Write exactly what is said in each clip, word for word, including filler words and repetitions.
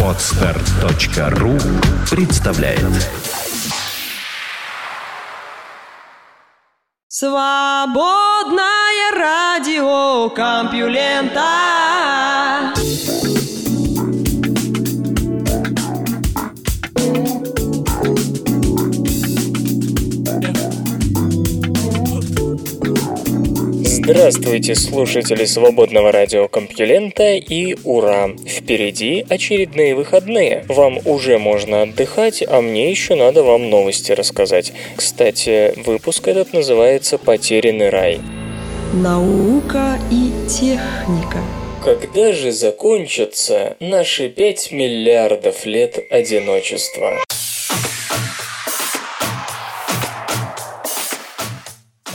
Podcast.ру представляет. Свободное радио Компьюлента. Здравствуйте, слушатели свободного радио Компьюлента, и ура! Впереди очередные выходные. Вам уже можно отдыхать, а мне еще надо вам новости рассказать. Кстати, выпуск этот называется «Потерянный рай». Наука и техника. Когда же закончатся наши пять миллиардов лет одиночества?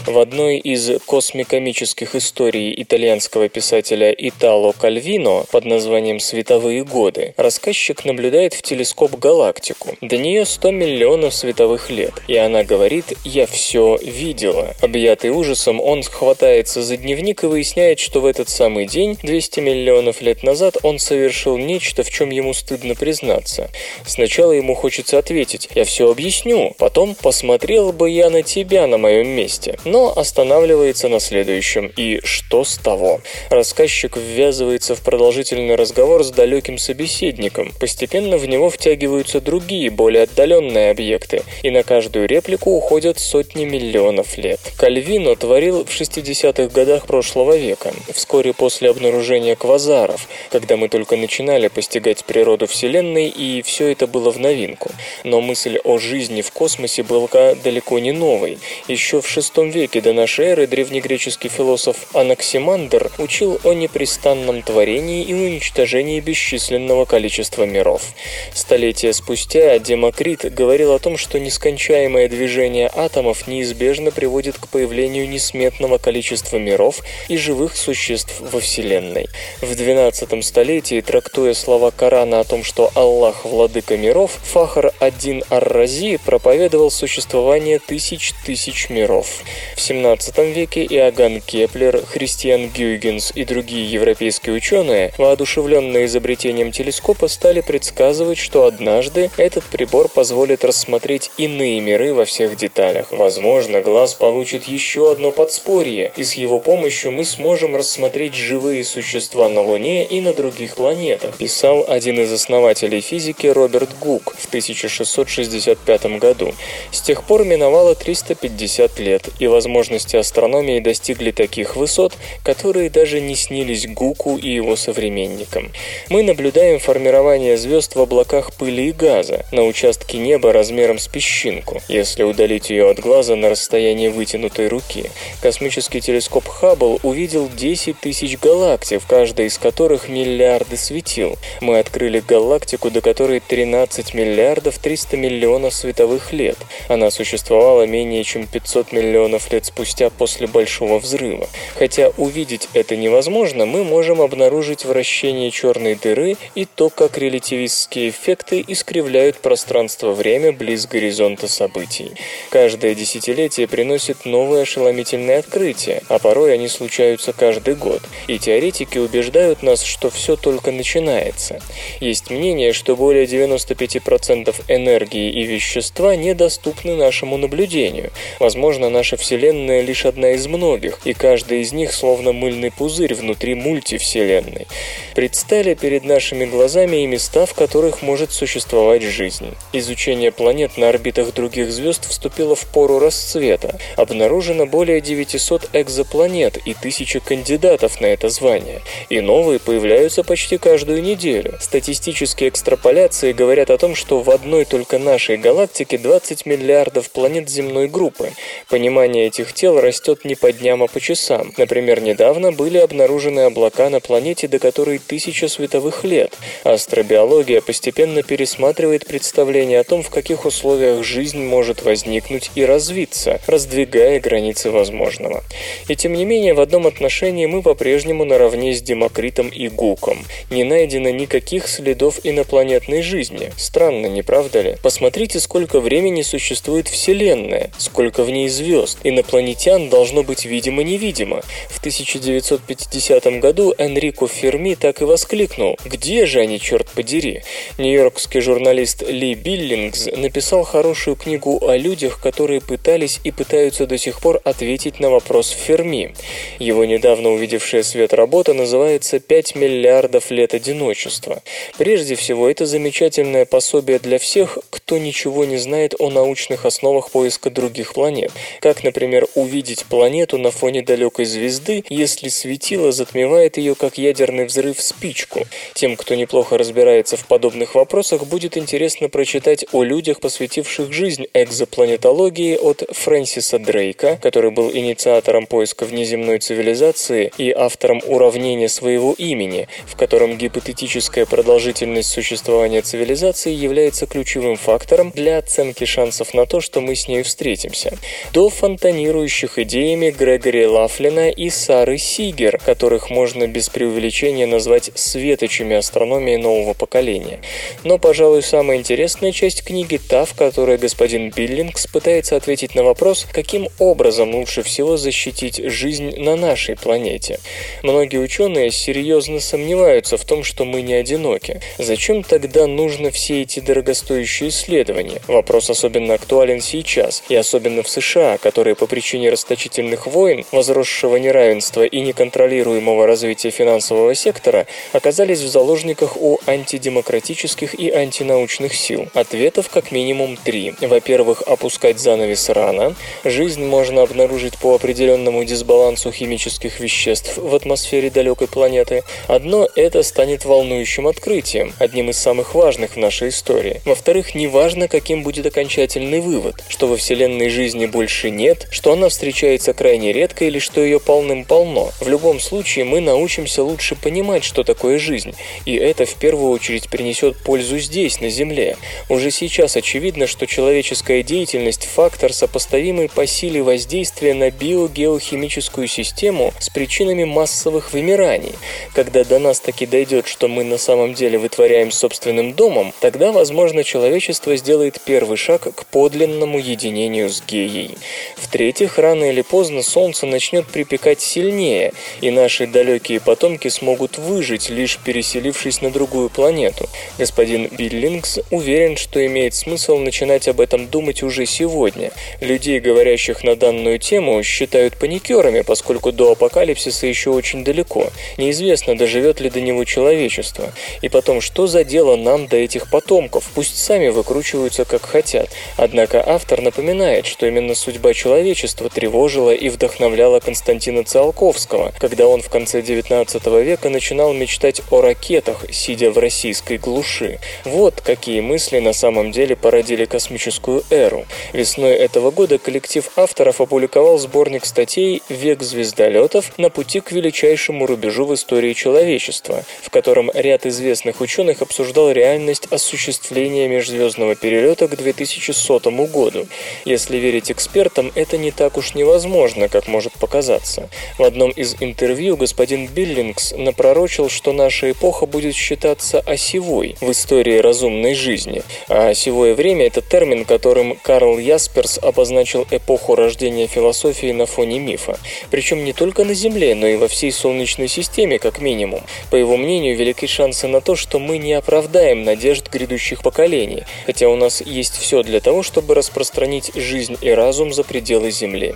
В одной из космикомических историй итальянского писателя Итало Кальвино под названием «Световые годы» рассказчик наблюдает в телескоп галактику. До нее сто миллионов световых лет, и она говорит: «Я все видела». Объятый ужасом, он хватается за дневник и выясняет, что в этот самый день, двести миллионов лет назад, он совершил нечто, в чем ему стыдно признаться. Сначала ему хочется ответить: «Я все объясню», потом «Посмотрел бы я на тебя на моем месте», но останавливается на следующем. И что с того? Рассказчик ввязывается в продолжительный разговор с далеким собеседником. Постепенно в него втягиваются другие, более отдаленные объекты, и на каждую реплику уходят сотни миллионов лет. Кальвино творил в шестидесятых годах прошлого века, вскоре после обнаружения квазаров, когда мы только начинали постигать природу Вселенной, и все это было в новинку. Но мысль о жизни в космосе была далеко не новой. Еще в шестом веке до нашей эры древнегреческий философ Анаксимандр учил о непрестанном творении и уничтожении бесчисленного количества миров. Столетия спустя Демокрит говорил о том, что нескончаемое движение атомов неизбежно приводит к появлению несметного количества миров и живых существ во Вселенной. В двенадцатом столетии, трактуя слова Корана о том, что Аллах – владыка миров, Фахр ад-Дин ар-Рази проповедовал существование тысяч тысяч миров. В семнадцатом веке Иоганн Кеплер, Христиан Гюйгенс и другие европейские ученые, воодушевленные изобретением телескопа, стали предсказывать, что однажды этот прибор позволит рассмотреть иные миры во всех деталях. Возможно, глаз получит еще одно подспорье, и с его помощью мы сможем рассмотреть живые существа на Луне и на других планетах, писал один из основателей физики Роберт Гук в тысяча шестьсот шестьдесят пятом году. С тех пор миновало триста пятьдесят лет, и возможности астрономии достигли таких высот, которые даже не снились Гуку и его современникам. Мы наблюдаем формирование звезд в облаках пыли и газа на участке неба размером с песчинку, если удалить ее от глаза на расстояние вытянутой руки. Космический телескоп Хаббл увидел десять тысяч галактик, каждая из которых миллиарды светил. Мы открыли галактику, до которой тринадцать миллиардов триста миллионов световых лет. Она существовала менее чем пятьсот миллионов лет спустя после Большого Взрыва. Хотя увидеть это невозможно, мы можем обнаружить вращение черной дыры и то, как релятивистские эффекты искривляют пространство-время близ горизонта событий. Каждое десятилетие приносит новые ошеломительные открытия, а порой они случаются каждый год. И теоретики убеждают нас, что все только начинается. Есть мнение, что более девяносто пять процентов энергии и вещества недоступны нашему наблюдению. Возможно, наша Вселенная Вселенная лишь одна из многих, и каждая из них словно мыльный пузырь внутри мультивселенной. Предстали перед нашими глазами и места, в которых может существовать жизнь. Изучение планет на орбитах других звезд вступило в пору расцвета. Обнаружено более девятисот экзопланет и тысячи кандидатов на это звание. И новые появляются почти каждую неделю. Статистические экстраполяции говорят о том, что в одной только нашей галактике двадцать миллиардов планет земной группы. Понимание этих тел растет не по дням, а по часам. Например, недавно были обнаружены облака на планете, до которой тысяча световых лет. Астробиология постепенно пересматривает представление о том, в каких условиях жизнь может возникнуть и развиться, раздвигая границы возможного. И тем не менее, в одном отношении мы по-прежнему наравне с Демокритом и Гуком. Не найдено никаких следов инопланетной жизни. Странно, не правда ли? Посмотрите, сколько времени существует Вселенная, сколько в ней звезд, и инопланетян должно быть видимо-невидимо. В тысяча девятьсот пятидесятом году Энрико Ферми так и воскликнул: «Где же они, черт подери?» Нью-йоркский журналист Ли Биллингс написал хорошую книгу о людях, которые пытались и пытаются до сих пор ответить на вопрос Ферми. Его недавно увидевшая свет работа называется «Пять миллиардов лет одиночества». Прежде всего, это замечательное пособие для всех, кто ничего не знает о научных основах поиска других планет. Как, например, увидеть планету на фоне далекой звезды, если светило затмевает ее, как ядерный взрыв, спичку. Тем, кто неплохо разбирается в подобных вопросах, будет интересно прочитать о людях, посвятивших жизнь экзопланетологии, от Фрэнсиса Дрейка, который был инициатором поиска внеземной цивилизации и автором уравнения своего имени, в котором гипотетическая продолжительность существования цивилизации является ключевым фактором для оценки шансов на то, что мы с ней встретимся, до фонтанирующих идеями Грегори Лафлина и Сары Сигер, которых можно без преувеличения назвать светочами астрономии нового поколения. Но, пожалуй, самая интересная часть книги та, в которой господин Биллингс пытается ответить на вопрос, каким образом лучше всего защитить жизнь на нашей планете. Многие ученые серьезно сомневаются в том, что мы не одиноки. Зачем тогда нужно все эти дорогостоящие исследования? Вопрос особенно актуален сейчас, и особенно в США, которые по причине расточительных войн, возросшего неравенства и неконтролируемого развития финансового сектора оказались в заложниках у антидемократических и антинаучных сил. Ответов как минимум три. Во-первых, опускать занавес рано. Жизнь можно обнаружить по определенному дисбалансу химических веществ в атмосфере далекой планеты. Одно это станет волнующим открытием, одним из самых важных в нашей истории. Во-вторых, неважно, каким будет окончательный вывод, что во Вселенной жизни больше нет, что она встречается крайне редко или что ее полным-полно. В любом случае, мы научимся лучше понимать, что такое жизнь, и это в первую очередь принесет пользу здесь, на Земле. Уже сейчас очевидно, что человеческая деятельность – фактор, сопоставимый по силе воздействия на биогеохимическую систему с причинами массовых вымираний. Когда до нас таки дойдет, что мы на самом деле вытворяем собственным домом, тогда, возможно, человечество сделает первый шаг к подлинному единению с Геей. В-третьих, рано или поздно Солнце начнет припекать сильнее, и наши далекие потомки смогут выжить, лишь переселившись на другую планету. Господин Биллингс уверен, что имеет смысл начинать об этом думать уже сегодня. Людей, говорящих на данную тему, считают паникерами, поскольку до апокалипсиса еще очень далеко. Неизвестно, доживет ли до него человечество. И потом, что за дело нам до этих потомков? Пусть сами выкручиваются как хотят. Однако автор напоминает, что именно судьба человечества тревожила и вдохновляла Константина Циолковского, когда он в конце девятнадцатого века начинал мечтать о ракетах, сидя в российской глуши. Вот какие мысли на самом деле породили космическую эру. Весной этого года коллектив авторов опубликовал сборник статей «Век звездолетов. На пути к величайшему рубежу в истории человечества», в котором ряд известных ученых обсуждал реальность осуществления межзвездного перелета к две тысячи сотому году. Если верить экспертам, это не так уж невозможно, как может показаться. В одном из интервью господин Биллингс напророчил, что наша эпоха будет считаться осевой в истории разумной жизни. А осевое время – это термин, которым Карл Ясперс обозначил эпоху рождения философии на фоне мифа. Причем не только на Земле, но и во всей Солнечной системе, как минимум. По его мнению, велики шансы на то, что мы не оправдаем надежд грядущих поколений, хотя у нас есть все для того, чтобы распространить жизнь и разум за пределы Земли.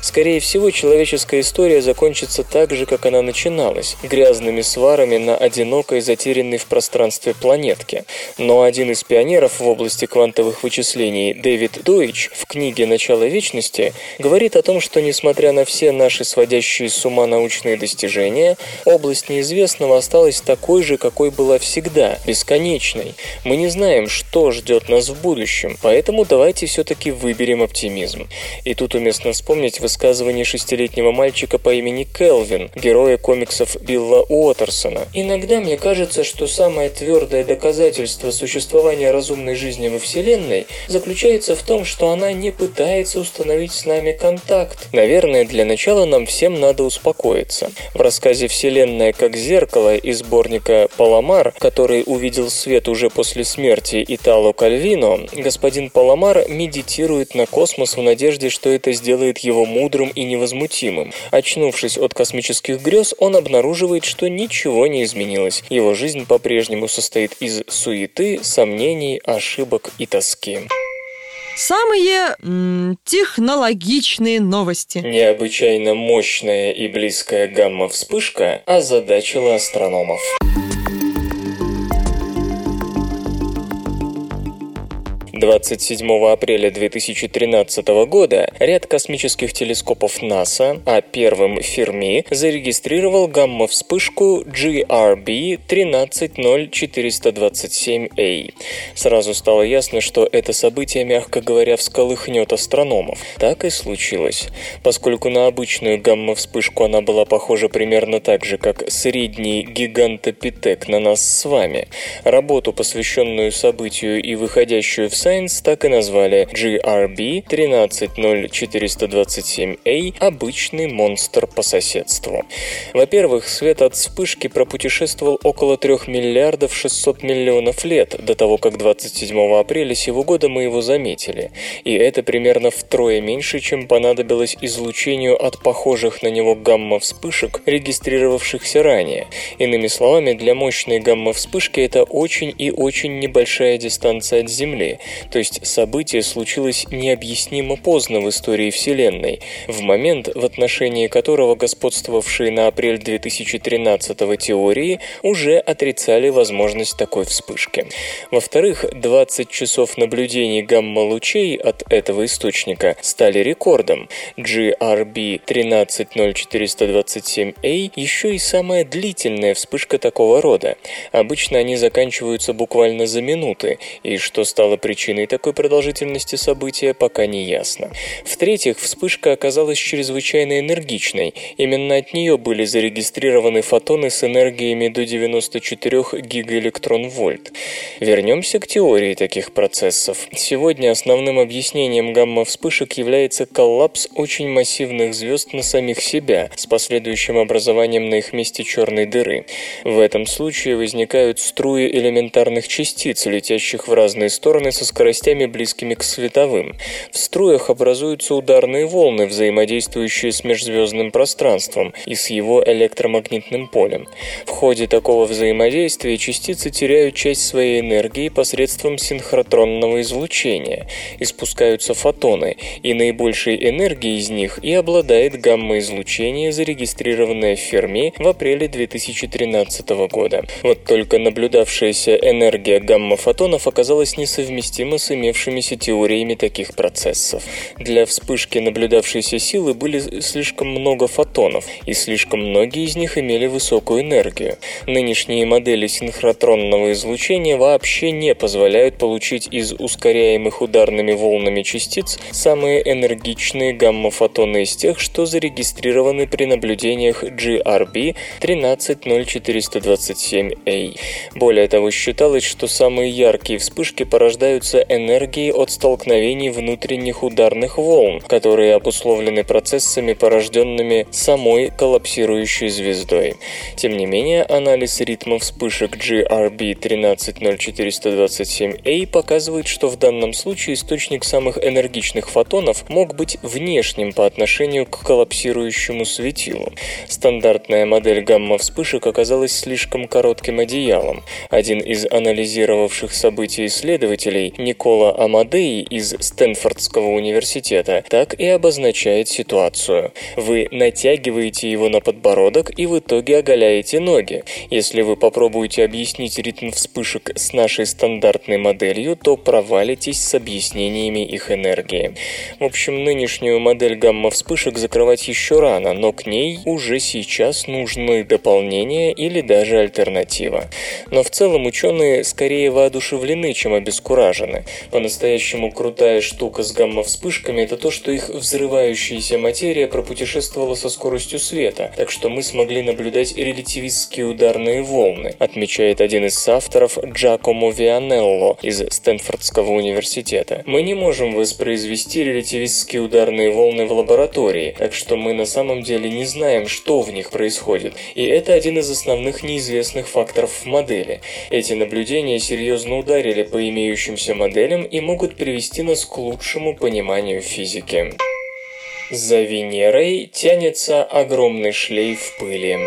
Скорее всего, человеческая история закончится так же, как она начиналась, грязными сварами на одинокой, затерянной в пространстве планетке. Но один из пионеров в области квантовых вычислений, Дэвид Дойч, в книге «Начало вечности» говорит о том, что, несмотря на все наши сводящие с ума научные достижения, область неизвестного осталась такой же, какой была всегда, бесконечной. Мы не знаем, что ждет нас в будущем, поэтому давайте все-таки выберем оптимизм. И тут уместно вспомнить высказывание шестилетнего мальчика по имени Келвин, героя комиксов Билла Уоттерсона. «Иногда мне кажется, что самое твердое доказательство существования разумной жизни во Вселенной заключается в том, что она не пытается установить с нами контакт. Наверное, для начала нам всем надо успокоиться». В рассказе «Вселенная как зеркало» из сборника «Паломар», который увидел свет уже после смерти Итало Кальвино, господин Паломар медитирует на космос в надежде, что это это сделает его мудрым и невозмутимым. Очнувшись от космических грез, он обнаруживает, что ничего не изменилось. Его жизнь по-прежнему состоит из суеты, сомнений, ошибок и тоски. Самые м- технологичные новости. Необычайно мощная и близкая гамма-вспышка озадачила астрономов. двадцать седьмого апреля две тысячи тринадцатого года ряд космических телескопов НАСА, а первым Ферми, зарегистрировал гамма-вспышку джи ар би тринадцать ноль четыреста двадцать семь эй. Сразу стало ясно, что это событие, мягко говоря, всколыхнет астрономов. Так и случилось. Поскольку на обычную гамма-вспышку она была похожа примерно так же, как средний гигантопитек на нас с вами, работу, посвященную событию и выходящую в Science, так и назвали джи ар би тринадцать ноль четыреста двадцать семь эй «Обычный монстр по соседству». Во-первых, свет от вспышки пропутешествовал около трех миллиардов шестисот миллионов лет до того, как двадцать седьмого апреля сего года мы его заметили. И это примерно втрое меньше, чем понадобилось излучению от похожих на него гамма-вспышек, регистрировавшихся ранее. Иными словами, для мощной гамма-вспышки это очень и очень небольшая дистанция от Земли. То есть событие случилось необъяснимо поздно в истории Вселенной, в момент, в отношении которого господствовавшие на апрель две тысячи тринадцатого теории уже отрицали возможность такой вспышки. Во-вторых, двадцать часов наблюдений гамма-лучей от этого источника стали рекордом. джи ар би тринадцать ноль четыреста двадцать семь эй еще и самая длительная вспышка такого рода. Обычно они заканчиваются буквально за минуты, и что стало причиной такой продолжительности события, пока не ясно. В-третьих, вспышка оказалась чрезвычайно энергичной. Именно от нее были зарегистрированы фотоны с энергиями до девяноста четырёх гигаэлектрон-вольт. Вернемся к теории таких процессов. Сегодня основным объяснением гамма-вспышек является коллапс очень массивных звезд на самих себя, с последующим образованием на их месте черной дыры. В этом случае возникают струи элементарных частиц, летящих в разные стороны со скоростями, близкими к световым. В струях образуются ударные волны, взаимодействующие с межзвездным пространством и с его электромагнитным полем. В ходе такого взаимодействия частицы теряют часть своей энергии посредством синхротронного излучения. Испускаются фотоны, и наибольшей энергией из них и обладает гамма-излучение, зарегистрированное в Ферми в апреле две тысячи тринадцатого года. Вот только наблюдавшаяся энергия гамма-фотонов оказалась несовместима с имевшимися теориями таких процессов. Для вспышки наблюдавшейся силы были слишком много фотонов, и слишком многие из них имели высокую энергию. Нынешние модели синхротронного излучения вообще не позволяют получить из ускоряемых ударными волнами частиц самые энергичные гамма-фотоны из тех, что зарегистрированы при наблюдениях джи ар би тринадцать ноль четыреста двадцать семь эй. Более того, считалось, что самые яркие вспышки порождают энергии от столкновений внутренних ударных волн, которые обусловлены процессами, порожденными самой коллапсирующей звездой. Тем не менее, анализ ритма вспышек джи ар би тринадцать ноль четыреста двадцать семь эй показывает, что в данном случае источник самых энергичных фотонов мог быть внешним по отношению к коллапсирующему светилу. Стандартная модель гамма-вспышек оказалась слишком коротким одеялом. Один из анализировавших события исследователей, Никола Амадеи из Стэнфордского университета, так и обозначает ситуацию. Вы натягиваете его на подбородок и в итоге оголяете ноги. Если вы попробуете объяснить ритм вспышек с нашей стандартной моделью, то провалитесь с объяснениями их энергии. В общем, нынешнюю модель гамма-вспышек закрывать еще рано, но к ней уже сейчас нужны дополнения или даже альтернатива. Но в целом ученые скорее воодушевлены, чем обескуражены. По-настоящему крутая штука с гамма-вспышками – это то, что их взрывающаяся материя пропутешествовала со скоростью света, так что мы смогли наблюдать релятивистские ударные волны, отмечает один из соавторов Джакомо Вианелло из Стэнфордского университета. Мы не можем воспроизвести релятивистские ударные волны в лаборатории, так что мы на самом деле не знаем, что в них происходит, и это один из основных неизвестных факторов в модели. Эти наблюдения серьезно ударили по имеющимся моделям и могут привести нас к лучшему пониманию физики. За Венерой тянется огромный шлейф пыли.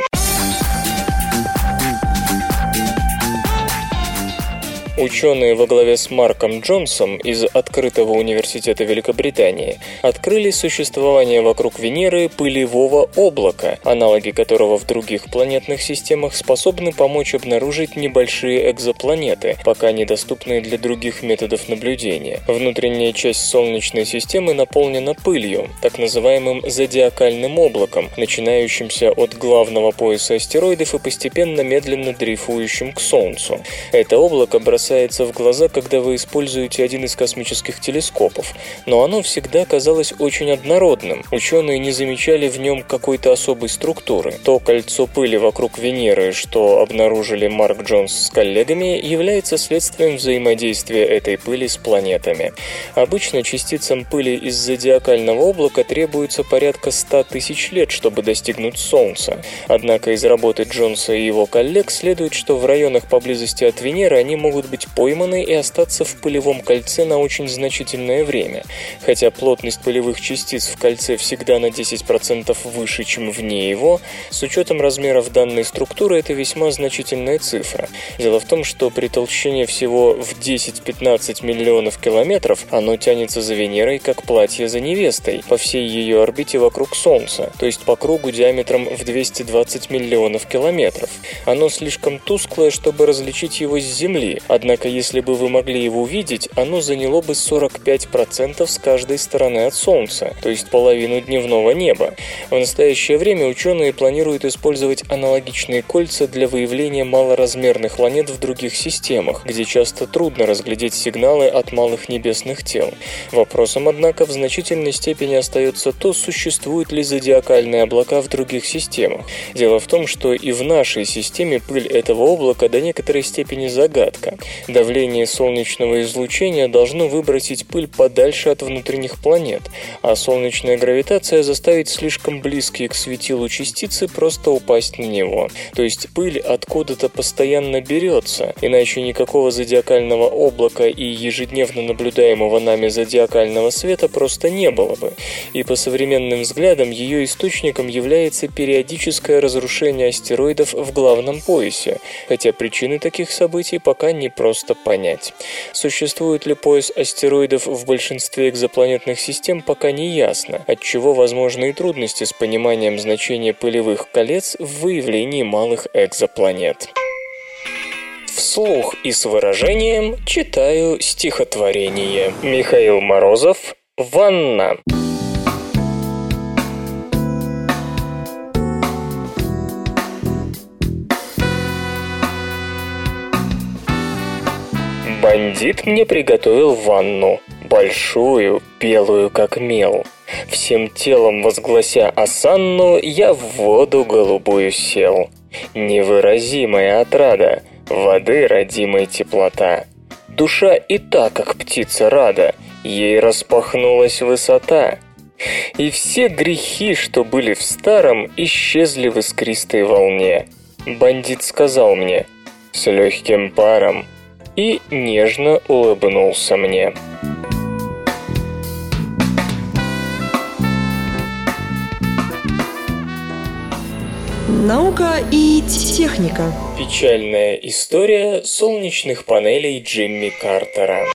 Ученые во главе с Марком Джонсом из Открытого университета Великобритании открыли существование вокруг Венеры пылевого облака, аналоги которого в других планетных системах способны помочь обнаружить небольшие экзопланеты, пока недоступные для других методов наблюдения. Внутренняя часть Солнечной системы наполнена пылью, так называемым зодиакальным облаком, начинающимся от главного пояса астероидов и постепенно медленно дрейфующим к Солнцу. Это облако бросается в глаза, когда вы используете один из космических телескопов, но оно всегда казалось очень однородным. Ученые не замечали в нем какой-то особой структуры. То кольцо пыли вокруг Венеры, что обнаружили Марк Джонс с коллегами, является следствием взаимодействия этой пыли с планетами. Обычно частицам пыли из зодиакального облака требуется порядка сто тысяч лет, чтобы достигнуть Солнца. Однако из работы Джонса и его коллег следует, что в районах поблизости от Венеры они могут быть пойманы и остаться в пылевом кольце на очень значительное время. Хотя плотность пылевых частиц в кольце всегда на десять процентов выше, чем вне его, с учетом размеров данной структуры это весьма значительная цифра. Дело в том, что при толщине всего в десять-пятнадцать миллионов километров оно тянется за Венерой как платье за невестой по всей ее орбите вокруг Солнца, то есть по кругу диаметром в двести двадцать миллионов километров. Оно слишком тусклое, чтобы различить его с Земли, однако, если бы вы могли его увидеть, оно заняло бы сорок пять процентов с каждой стороны от Солнца, то есть половину дневного неба. В настоящее время ученые планируют использовать аналогичные кольца для выявления малоразмерных планет в других системах, где часто трудно разглядеть сигналы от малых небесных тел. Вопросом, однако, в значительной степени остается то, существуют ли зодиакальные облака в других системах. Дело в том, что и в нашей системе пыль этого облака до некоторой степени загадка. Давление солнечного излучения должно выбросить пыль подальше от внутренних планет, а солнечная гравитация заставит слишком близкие к светилу частицы просто упасть на него. То есть пыль откуда-то постоянно берется, иначе никакого зодиакального облака и ежедневно наблюдаемого нами зодиакального света просто не было бы. И по современным взглядам ее источником является периодическое разрушение астероидов в главном поясе, хотя причины таких событий пока не просто понять. Существует ли пояс астероидов в большинстве экзопланетных систем, пока не ясно, отчего возможны и трудности с пониманием значения пылевых колец в выявлении малых экзопланет. Вслух и с выражением читаю стихотворение. Михаил Морозов, «Ванна». Бандит мне приготовил ванну, большую, белую как мел. Всем телом возглася осанну, я в воду голубую сел. Невыразимая отрада, воды родимой теплота. Душа и та, как птица рада, ей распахнулась высота. И все грехи, что были в старом, исчезли в искристой волне. Бандит сказал мне, с легким паром, и нежно улыбнулся мне. Наука и техника. Печальная история солнечных панелей Джимми Картера.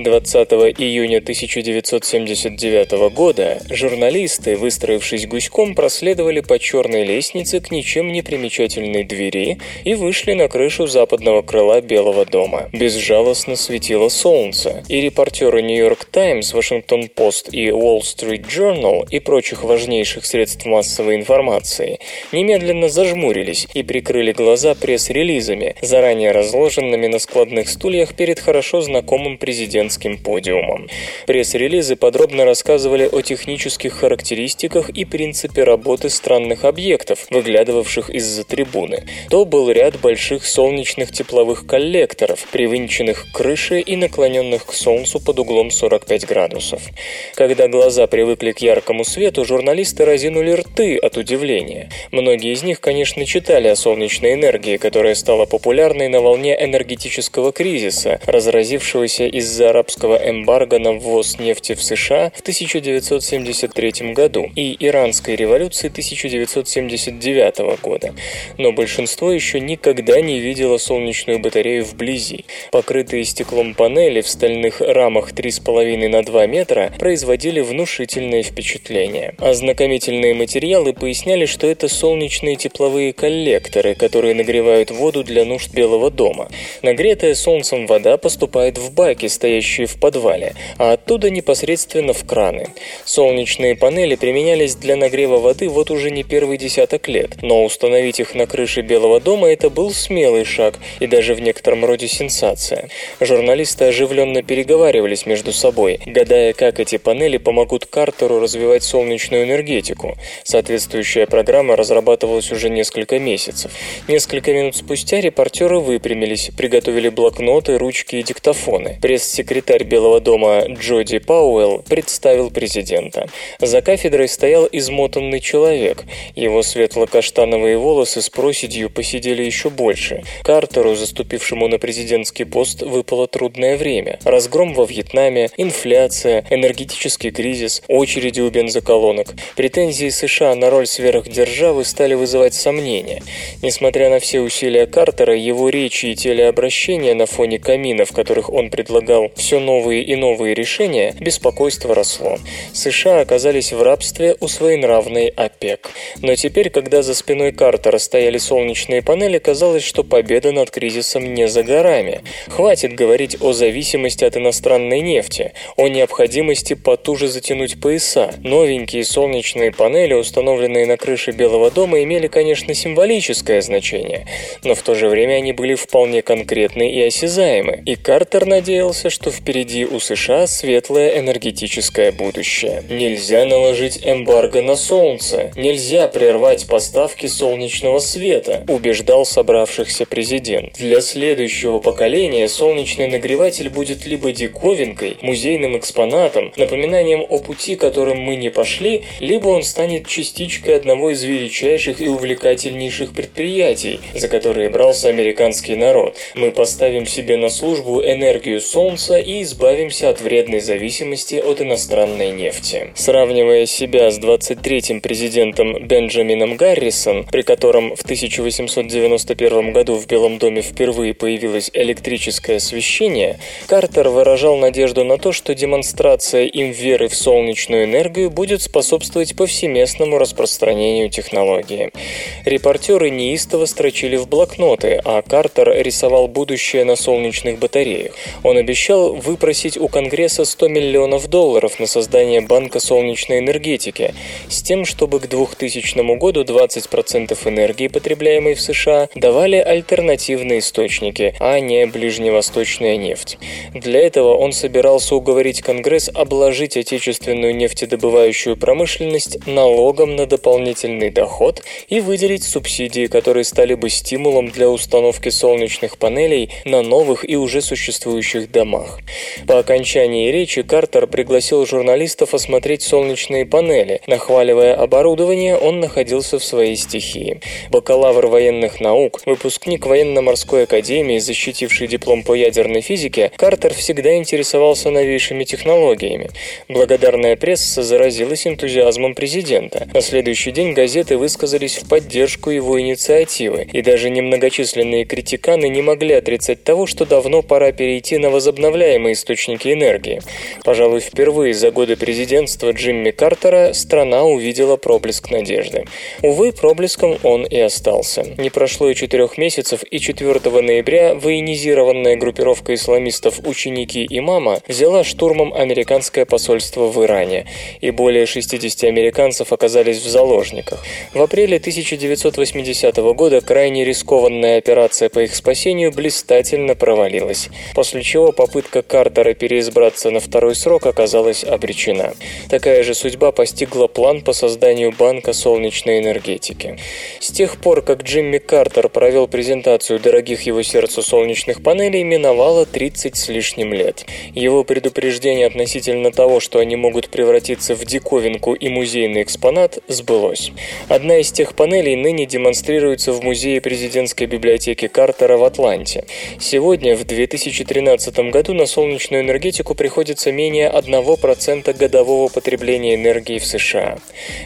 двадцатого июня тысяча девятьсот семьдесят девятого года журналисты, выстроившись гуськом, проследовали по черной лестнице к ничем не примечательной двери и вышли на крышу западного крыла Белого дома. Безжалостно светило солнце, и репортеры «Нью-Йорк Таймс», «Вашингтон Пост» и «Wall Street Journal» и прочих важнейших средств массовой информации немедленно зажмурились и прикрыли глаза пресс-релизами, заранее разложенными на складных стульях перед хорошо знакомым президентом подиумом. Пресс-релизы подробно рассказывали о технических характеристиках и принципе работы странных объектов, выглядывавших из-за трибуны. То был ряд больших солнечных тепловых коллекторов, привинченных к крыше и наклоненных к солнцу под углом сорок пять градусов. Когда глаза привыкли к яркому свету, журналисты разинули рты от удивления. Многие из них, конечно, читали о солнечной энергии, которая стала популярной на волне энергетического кризиса, разразившегося из-за арабского эмбарго на ввоз нефти в США в тысяча девятьсот семьдесят третьем году и иранской революции тысяча девятьсот семьдесят девятого года, но большинство еще никогда не видело солнечную батарею вблизи. Покрытые стеклом панели в стальных рамах три с половиной на два метра производили внушительное впечатление. Ознакомительные материалы поясняли, что это солнечные тепловые коллекторы, которые нагревают воду для нужд Белого дома. Нагретая солнцем вода поступает в баки, стоящие в подвале, а оттуда непосредственно в краны. Солнечные панели применялись для нагрева воды вот уже не первый десяток лет, но установить их на крыше Белого дома это был смелый шаг и даже в некотором роде сенсация. Журналисты оживленно переговаривались между собой, гадая, как эти панели помогут Картеру развивать солнечную энергетику. Соответствующая программа разрабатывалась уже несколько месяцев. Несколько минут спустя репортеры выпрямились, приготовили блокноты, ручки и диктофоны. Пресс-секретарь Белого дома Джоди Пауэлл представил президента. За кафедрой стоял измотанный человек. Его светло-каштановые волосы с проседью посидели еще больше. Картеру, заступившему на президентский пост, выпало трудное время. Разгром во Вьетнаме, инфляция, энергетический кризис, очереди у бензоколонок. Претензии США на роль сверхдержавы стали вызывать сомнения. Несмотря на все усилия Картера, его речи и телеобращения на фоне камина, в которых он предлагал все новые и новые решения, беспокойство росло. США оказались в рабстве у своенравной ОПЕК. Но теперь, когда за спиной Картера стояли солнечные панели, казалось, что победа над кризисом не за горами. Хватит говорить о зависимости от иностранной нефти, о необходимости потуже затянуть пояса. Новенькие солнечные панели, установленные на крыше Белого дома, имели, конечно, символическое значение, но в то же время они были вполне конкретны и осязаемы, и Картер надеялся, что впереди у США светлое энергетическое будущее. Нельзя наложить эмбарго на солнце, нельзя прервать поставки солнечного света, убеждал собравшихся президент. Для следующего поколения солнечный нагреватель будет либо диковинкой, музейным экспонатом, напоминанием о пути, которым мы не пошли, либо он станет частичкой одного из величайших и увлекательнейших предприятий, за которые брался американский народ. Мы поставим себе на службу энергию солнца и избавимся от вредной зависимости от иностранной нефти. Сравнивая себя с двадцать третьим президентом Бенджамином Гаррисом, при котором в тысяча восемьсот девяносто первом году в Белом доме впервые появилось электрическое освещение, Картер выражал надежду на то, что демонстрация им веры в солнечную энергию будет способствовать повсеместному распространению технологии. Репортеры неистово строчили в блокноты, а Картер рисовал будущее на солнечных батареях. Он обещал выпросить у Конгресса сто миллионов долларов на создание банка солнечной энергетики, с тем, чтобы к двухтысячному году двадцать процентов энергии, потребляемой в США, давали альтернативные источники, а не ближневосточная нефть. Для этого он собирался уговорить Конгресс обложить отечественную нефтедобывающую промышленность налогом на дополнительный доход и выделить субсидии, которые стали бы стимулом для установки солнечных панелей на новых и уже существующих домах. По окончании речи Картер пригласил журналистов осмотреть солнечные панели. Нахваливая оборудование, он находился в своей стихии. Бакалавр военных наук, выпускник военно-морской академии, защитивший диплом по ядерной физике, Картер всегда интересовался новейшими технологиями. Благодарная пресса заразилась энтузиазмом президента. На следующий день газеты высказались в поддержку его инициативы, и даже немногочисленные критиканы не могли отрицать того, что давно пора перейти на возобновляемые источники энергии. Пожалуй, впервые за годы президентства Джимми Картера страна увидела проблеск надежды. Увы, проблеском он и остался. Не прошло и четырех месяцев, и четвёртого ноября военизированная группировка исламистов «Ученики имама» взяла штурмом американское посольство в Иране, и более шестидесяти американцев оказались в заложниках. В апреле тысяча девятьсот восьмидесятого года крайне рискованная операция по их спасению блистательно провалилась, после чего попытка Картера переизбраться на второй срок оказалась обречена. Такая же судьба постигла план по созданию банка солнечной энергетики. С тех пор, как Джимми Картер провел презентацию дорогих его сердцу солнечных панелей, миновало тридцать с лишним лет. Его предупреждение относительно того, что они могут превратиться в диковинку и музейный экспонат, сбылось. Одна из тех панелей ныне демонстрируется в музее президентской библиотеки Картера в Атланте. Сегодня, в две тысячи тринадцатом году, на солнечную энергетику приходится менее одного процента годового потребления энергии в США.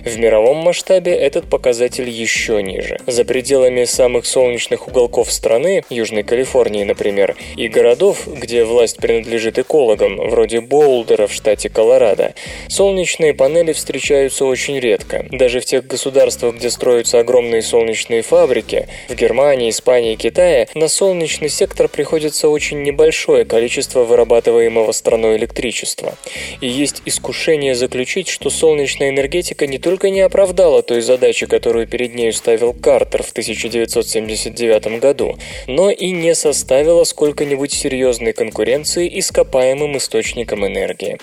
В мировом масштабе этот показатель еще ниже. За пределами самых солнечных уголков страны, Южной Калифорнии, например, и городов, где власть принадлежит экологам, вроде Боулдера в штате Колорадо, солнечные панели встречаются очень редко. Даже в тех государствах, где строятся огромные солнечные фабрики, в Германии, Испании и Китае, на солнечный сектор приходится очень небольшое количество вырабатываемого страной электричества. И есть искушение заключить, что солнечная энергетика не только не оправдала той задачи, которую перед нею ставил Картер в тысяча девятьсот семьдесят девятом году, но и не составила сколько-нибудь серьезной конкуренции ископаемым источникам энергии.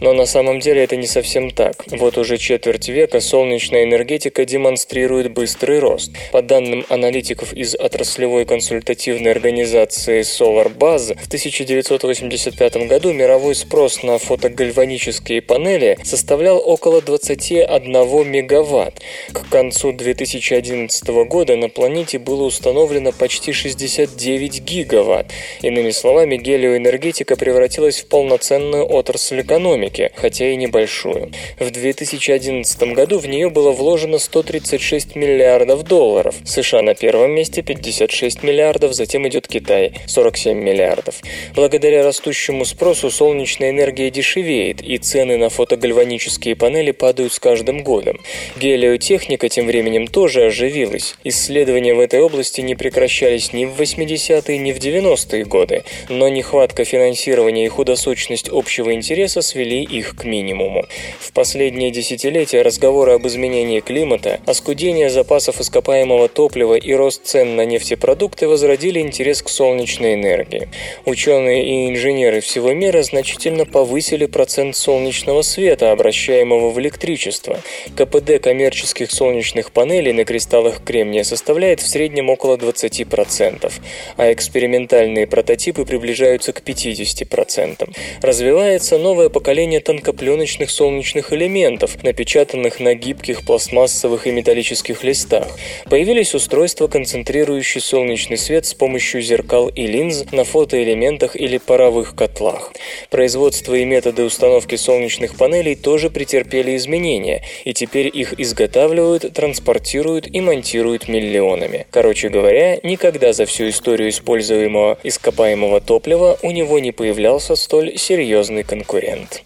Но на самом деле это не совсем так. Вот уже четверть века солнечная энергетика демонстрирует быстрый рост. По данным аналитиков из отраслевой консультативной организации Solar Buzz, в тысяча девятьсот восемьдесят пятом году мировой спрос на фотогальванические панели составлял около двадцать один мегаватт. К концу две тысячи одиннадцатого года на планете было установлено почти шестьдесят девять гигаватт. Иными словами, гелиоэнергетика превратилась в полноценную отрасль экономики, хотя и небольшую. В две тысячи одиннадцатом году в нее было вложено сто тридцать шесть миллиардов долларов. США на первом месте, пятьдесят шесть миллиардов, затем идет Китай, сорок семь миллиардов. Благодаря растущему спросу солнечная энергия дешевеет, и цены на фотогальванические панели падают с каждым годом. Гелиотехника тем временем тоже оживилась. Исследования в этой области не прекращались ни в восьмидесятые, ни в девяностые годы, но нехватка финансирования и худосочность общего интереса свели их к минимуму. В последние десятилетия разговоры об изменении климата, оскудение запасов ископаемого топлива и рост цен на нефтепродукты возродили интерес к солнечной энергии. Ученые и инженеры всего мира значительно повысили процент солнечного света, обращаемого в электричество. КПД коммерческих солнечных панелей на кристаллах кремния составляет в среднем около двадцать процентов, а экспериментальные прототипы приближаются к пятьдесят процентов. Развивается новое поколение тонкопленочных солнечных элементов, напечатанных на гибких пластмассовых и металлических листах. Появились устройства, концентрирующие солнечный свет с помощью зеркал и линз на фотоэлементах или паровых котлах. Производство и методы установки солнечных панелей тоже претерпели изменения, и теперь их изготавливают, транспортируют и монтируют миллионами. Короче говоря, никогда за всю историю используемого ископаемого топлива у него не появлялся столь серьезный конкурент.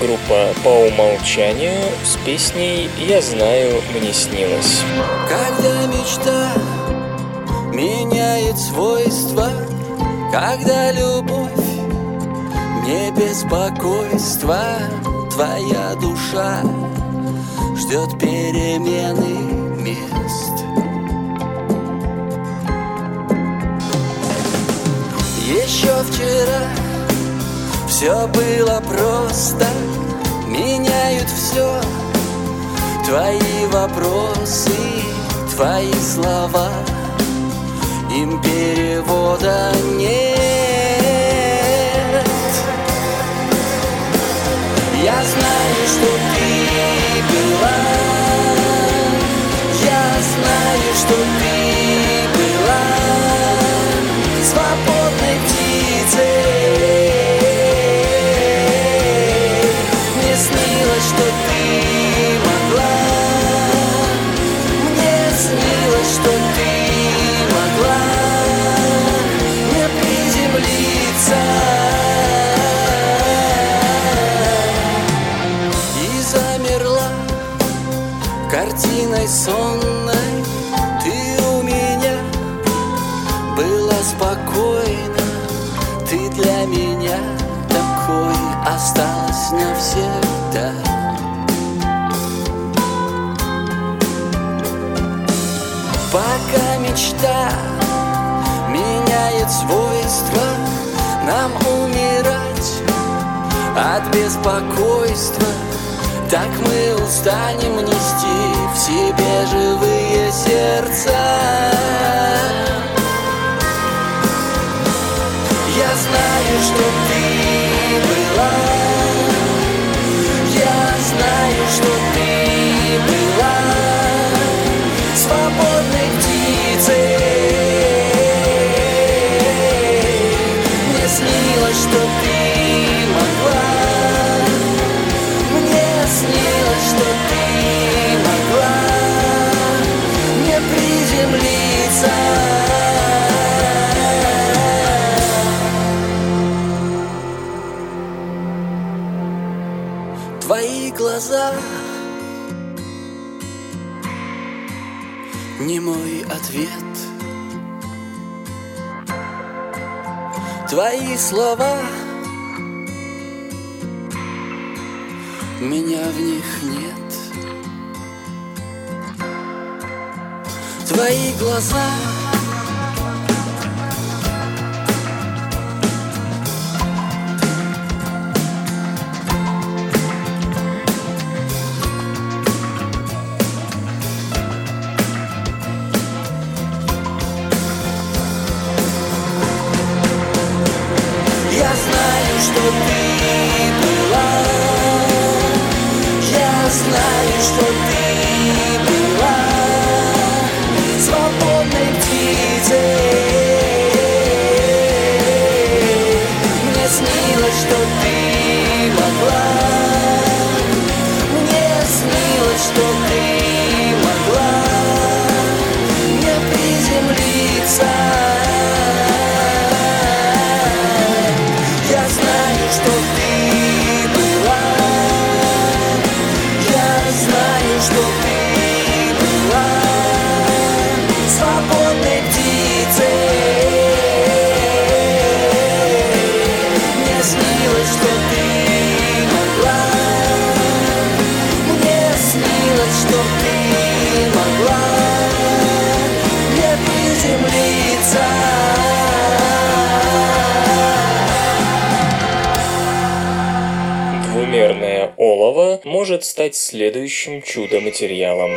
Группа по умолчанию с песней «Я знаю, мне снилось». Когда мечта меняет свойства, когда любовь не беспокойство, твоя душа ждет перемены мест. Еще вчера все было просто, меняют все твои вопросы, твои слова, им перевода нет. Я знаю, что ты была, я знаю, что ты была свободной птицей. Что ты могла, мне снилось, что ты могла не приземлиться. И замерла картиной сонной, ты у меня была спокойна, ты для меня такой осталась навсегда. Пока нет свойства нам умирать от беспокойства. Так мы устанем нести в себе живые сердца. Я знаю, что ты была. Я знаю, что ты была свободной птицей. Мне снилось, что ты могла. Снилось, что ты могла мне приземлиться. Твои глаза не мой ответ. Твои слова, меня в них нет. Твои глаза, я знаю, что ты была. Знаю, что ты была свободной птицей. Мне снилось, что ты могла. Мне снилось, что ты могла мне приземлиться. Двумерное олово может стать следующим чудо-материалом.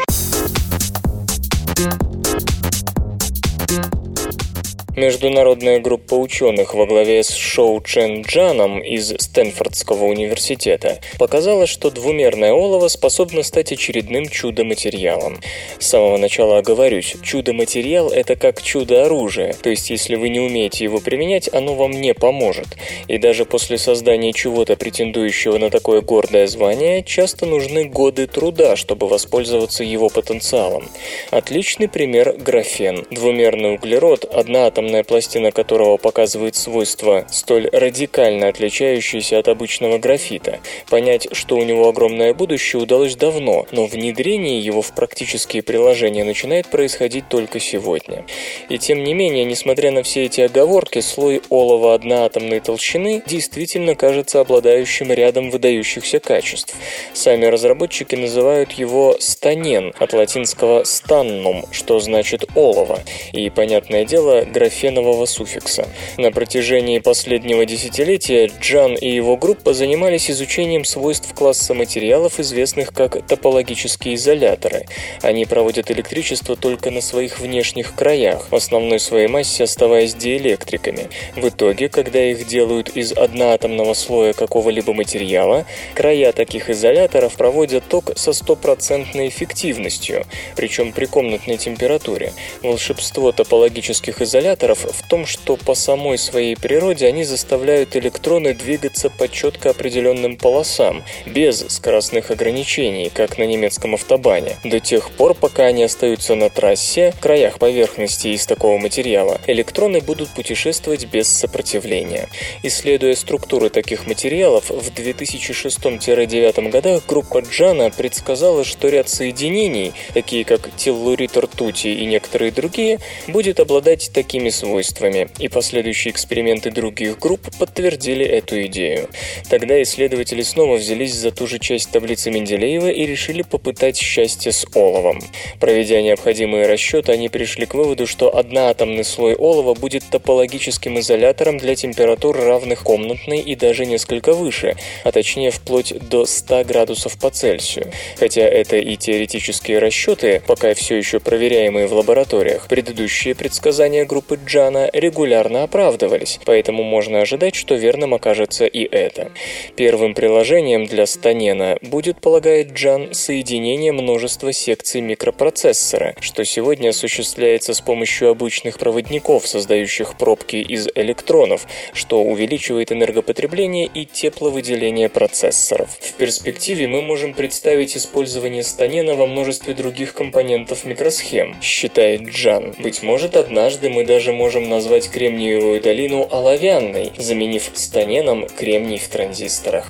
Международная группа ученых во главе с Шоу Чен Джаном из Стэнфордского университета показала, что двумерное олово способно стать очередным чудо-материалом. С самого начала оговорюсь, чудо-материал – это как чудо-оружие, то есть если вы не умеете его применять, оно вам не поможет. И даже после создания чего-то, претендующего на такое гордое звание, часто нужны годы труда, чтобы воспользоваться его потенциалом. Отличный пример – графен. Двумерный углерод – одна атомная пластина которого показывает свойства, столь радикально отличающиеся от обычного графита. Понять, что у него огромное будущее, удалось давно, но внедрение его в практические приложения начинает происходить только сегодня. И тем не менее, несмотря на все эти оговорки, слой олова одноатомной толщины действительно кажется обладающим рядом выдающихся качеств. Сами разработчики называют его станен, от латинского stannum, что значит олово, и, понятное дело, графит фенового суффикса. На протяжении последнего десятилетия Джан и его группа занимались изучением свойств класса материалов, известных как топологические изоляторы. Они проводят электричество только на своих внешних краях, в основной своей массе оставаясь диэлектриками. В итоге, когда их делают из одноатомного слоя какого-либо материала, края таких изоляторов проводят ток со стопроцентной эффективностью, причем при комнатной температуре. Волшебство топологических изоляторов в том, что по самой своей природе они заставляют электроны двигаться по четко определенным полосам, без скоростных ограничений, как на немецком автобане. До тех пор, пока они остаются на трассе, краях поверхности из такого материала, электроны будут путешествовать без сопротивления. Исследуя структуры таких материалов, в две тысячи шестом - две тысячи девятом годах группа Джана предсказала, что ряд соединений, такие как теллурид ртути и некоторые другие, будет обладать такими свойствами, и последующие эксперименты других групп подтвердили эту идею. Тогда исследователи снова взялись за ту же часть таблицы Менделеева и решили попытать счастье с оловом. Проведя необходимые расчеты, они пришли к выводу, что одноатомный слой олова будет топологическим изолятором для температур, равных комнатной и даже несколько выше, а точнее вплоть до ста градусов по Цельсию. Хотя это и теоретические расчеты, пока все еще проверяемые в лабораториях, предыдущие предсказания группы Джана регулярно оправдывались, поэтому можно ожидать, что верным окажется и это. Первым приложением для Станена будет, полагает Джан, соединение множества секций микропроцессора, что сегодня осуществляется с помощью обычных проводников, создающих пробки из электронов, что увеличивает энергопотребление и тепловыделение процессоров. В перспективе мы можем представить использование Станена во множестве других компонентов микросхем, считает Джан. Быть может, однажды мы даже можем назвать Кремниевую долину оловянной, заменив Станеном кремний в транзисторах.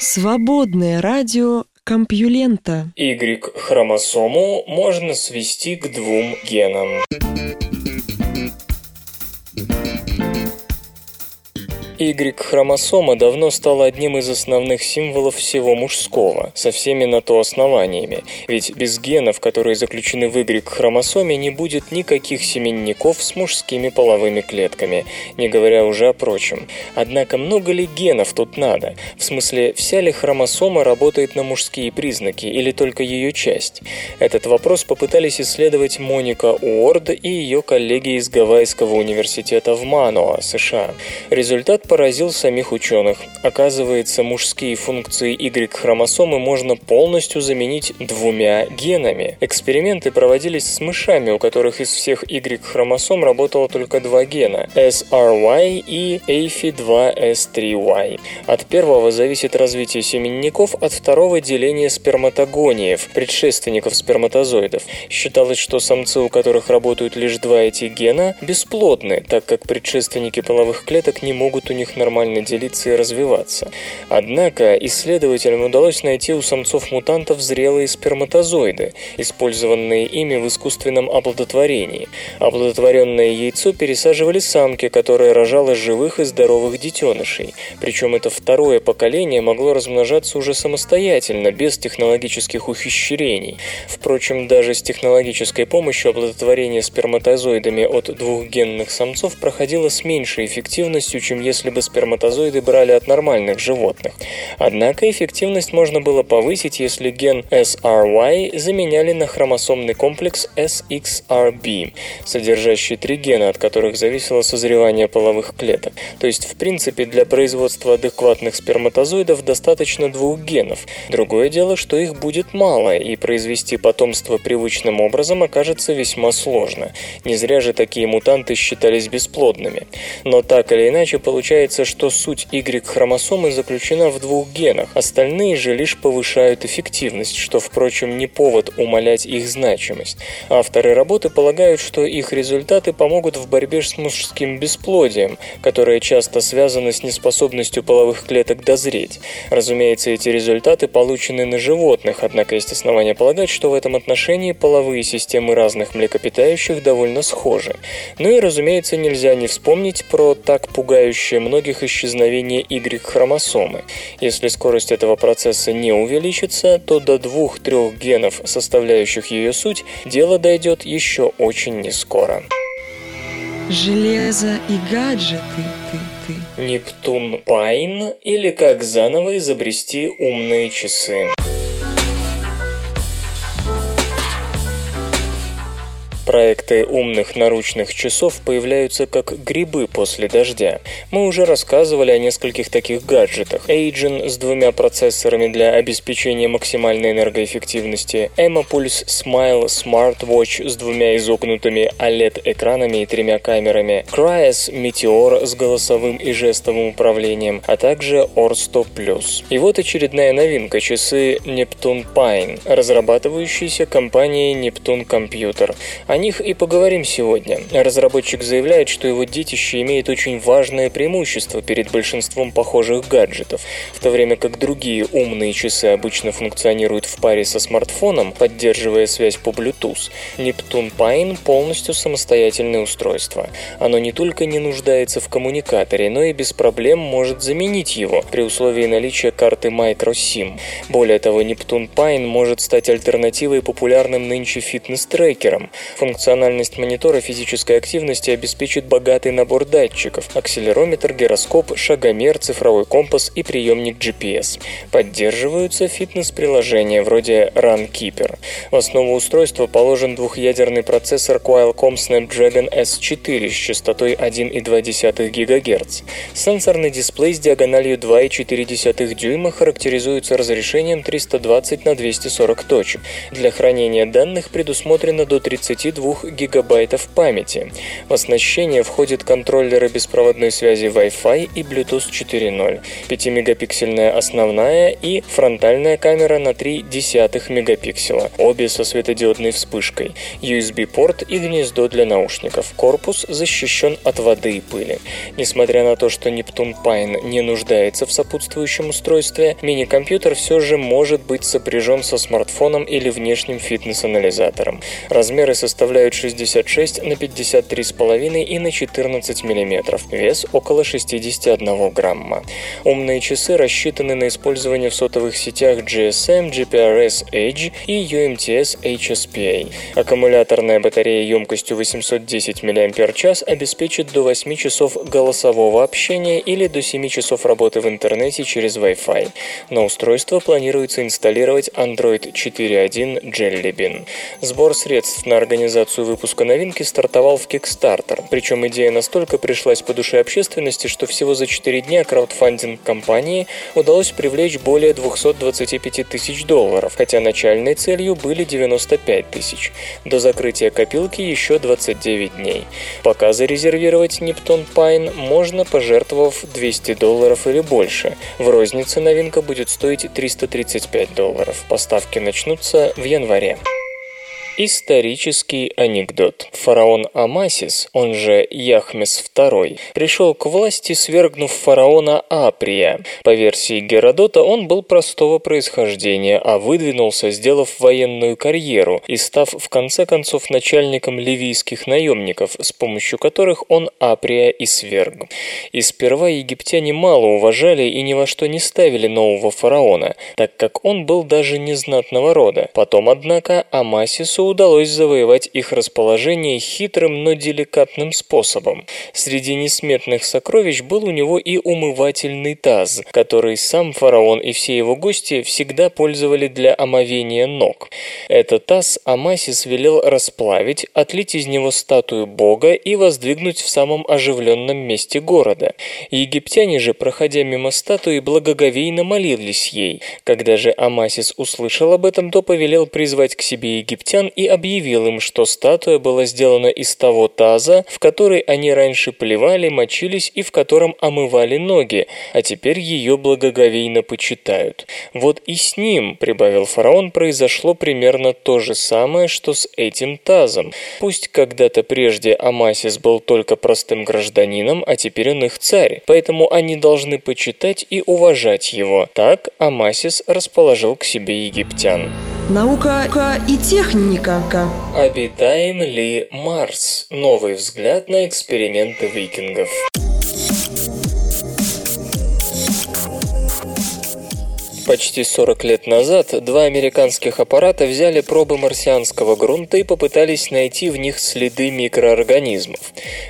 Свободное радио Компьюлента. Y-хромосому можно свести к двум генам. Y-хромосома давно стала одним из основных символов всего мужского, со всеми на то основаниями, ведь без генов, которые заключены в Y-хромосоме, не будет никаких семенников с мужскими половыми клетками, не говоря уже о прочем. Однако много ли генов тут надо? В смысле, вся ли хромосома работает на мужские признаки или только ее часть? Этот вопрос попытались исследовать Моника Уорд и ее коллеги из Гавайского университета в Мануа, США. Результат поразил самих ученых. Оказывается, мужские функции Y-хромосомы можно полностью заменить двумя генами. Эксперименты проводились с мышами, у которых из всех Y-хромосом работало только два гена – эс эр уай и эй эф и два эс три уай. От первого зависит развитие семенников, от второго – деление сперматогониев, предшественников сперматозоидов. Считалось, что самцы, у которых работают лишь два эти гена, бесплодны, так как предшественники половых клеток не могут у них нормально делиться и развиваться. Однако исследователям удалось найти у самцов-мутантов зрелые сперматозоиды, использованные ими в искусственном оплодотворении. Оплодотворенное яйцо пересаживали самке, которая рожала живых и здоровых детенышей. Причем это второе поколение могло размножаться уже самостоятельно, без технологических ухищрений. Впрочем, даже с технологической помощью оплодотворение сперматозоидами от двухгенных самцов проходило с меньшей эффективностью, чем если бы сперматозоиды брали от нормальных животных. Однако эффективность можно было повысить, если ген эс эр уай заменяли на хромосомный комплекс эс икс ар би, содержащий три гена, от которых зависело созревание половых клеток. То есть, в принципе, для производства адекватных сперматозоидов достаточно двух генов. Другое дело, что их будет мало, и произвести потомство привычным образом окажется весьма сложно. Не зря же такие мутанты считались бесплодными. Но так или иначе, получается, что суть Y-хромосомы заключена в двух генах, остальные же лишь повышают эффективность, что, впрочем, не повод умалять их значимость. Авторы работы полагают, что их результаты помогут в борьбе с мужским бесплодием, которое часто связано с неспособностью половых клеток дозреть. Разумеется, эти результаты получены на животных, однако есть основания полагать, что в этом отношении половые системы разных млекопитающих довольно схожи. Ну и, разумеется, нельзя не вспомнить про так пугающее многих исчезновение Y-хромосомы. Если скорость этого процесса не увеличится, то до двух-трех генов, составляющих ее суть, дело дойдет еще очень нескоро. Железо и гаджеты. Нептун Пайн, или как заново изобрести умные часы. Проекты умных наручных часов появляются как грибы после дождя. Мы уже рассказывали о нескольких таких гаджетах. Эйджин с двумя процессорами для обеспечения максимальной энергоэффективности, Эмапульс Smile Smartwatch с двумя изогнутыми о лед-экранами и тремя камерами, Cryos Meteor с голосовым и жестовым управлением, а также Орсто Плюс. И вот очередная новинка – часы Neptune Pine, разрабатывающиеся компанией Neptune Computer. Они них и поговорим сегодня. Разработчик заявляет, что его детище имеет очень важное преимущество перед большинством похожих гаджетов. В то время как другие умные часы обычно функционируют в паре со смартфоном, поддерживая связь по Bluetooth, Neptune Pine полностью самостоятельное устройство. Оно не только не нуждается в коммуникаторе, но и без проблем может заменить его при условии наличия карты microSIM. Более того, Neptune Pine может стать альтернативой популярным нынче фитнес-трекерам. Функциональность монитора физической активности обеспечит богатый набор датчиков – акселерометр, гироскоп, шагомер, цифровой компас и приемник джи пи эс. Поддерживаются фитнес-приложения вроде RunKeeper. В основу устройства положен двухъядерный процессор Qualcomm Snapdragon эс четыре с частотой один и два десятых гигагерца. Сенсорный дисплей с диагональю два и четыре десятых дюйма характеризуется разрешением триста двадцать на двести сорок точек. Для хранения данных предусмотрено до тридцати двух гигабайтов памяти. В оснащение входят контроллеры беспроводной связи Wi-Fi и Bluetooth четыре ноль, пятимегапиксельная основная и фронтальная камера на ноль целых три десятых мегапикселя, обе со светодиодной вспышкой, ю эс би-порт и гнездо для наушников. Корпус защищен от воды и пыли. Несмотря на то, что Neptune Pine не нуждается в сопутствующем устройстве, мини-компьютер все же может быть сопряжен со смартфоном или внешним фитнес-анализатором. Размеры составляют шестьдесят шесть на пятьдесят три и пять и на четырнадцать миллиметров, вес около шестьдесят один грамма. Умные часы рассчитаны на использование в сотовых сетях джи эс эм, джи пи ар эс Edge и ю эм ти эс эйч эс пи эй. Аккумуляторная батарея емкостью восемьсот десять миллиампер-часов обеспечит до восьми часов голосового общения или до семи часов работы в интернете через Wi-Fi. На устройство планируется инсталлировать Android четыре точка один Jelly Bean. Сбор средств на организацию выпуска новинки стартовал в Kickstarter, причем идея настолько пришлась по душе общественности, что всего за четыре дня краудфандинг компании удалось привлечь более двести двадцать пять тысяч долларов, хотя начальной целью были девяносто пять тысяч. До закрытия копилки еще двадцать девять дней. Пока зарезервировать Neptune Pine можно, пожертвовав двести долларов или больше. В рознице новинка будет стоить триста тридцать пять долларов. Поставки начнутся в январе. Исторический анекдот. Фараон Амасис, он же Яхмес второй, пришел к власти, свергнув фараона Априя. По версии Геродота, он был простого происхождения, а выдвинулся, сделав военную карьеру и став в конце концов начальником ливийских наемников, с помощью которых он Априя и сверг. И сперва египтяне мало уважали и ни во что не ставили нового фараона, так как он был даже незнатного рода. Потом, однако, Амасису удалось завоевать их расположение хитрым, но деликатным способом. Среди несметных сокровищ был у него и умывательный таз, который сам фараон и все его гости всегда пользовали для омовения ног. Этот таз Амасис велел расплавить, отлить из него статую бога и воздвигнуть в самом оживленном месте города. Египтяне же, проходя мимо статуи, благоговейно молились ей. Когда же Амасис услышал об этом, то повелел призвать к себе египтян и объявил им, что статуя была сделана из того таза, в который они раньше плевали, мочились и в котором омывали ноги, а теперь ее благоговейно почитают. Вот и с ним, прибавил фараон, произошло примерно то же самое, что с этим тазом. Пусть когда-то прежде Амасис был только простым гражданином, а теперь он их царь, поэтому они должны почитать и уважать его. Так Амасис расположил к себе египтян. Наука и техника. Обитаем ли Марс? Новый взгляд на эксперименты викингов. Почти сорок лет назад два американских аппарата взяли пробы марсианского грунта и попытались найти в них следы микроорганизмов.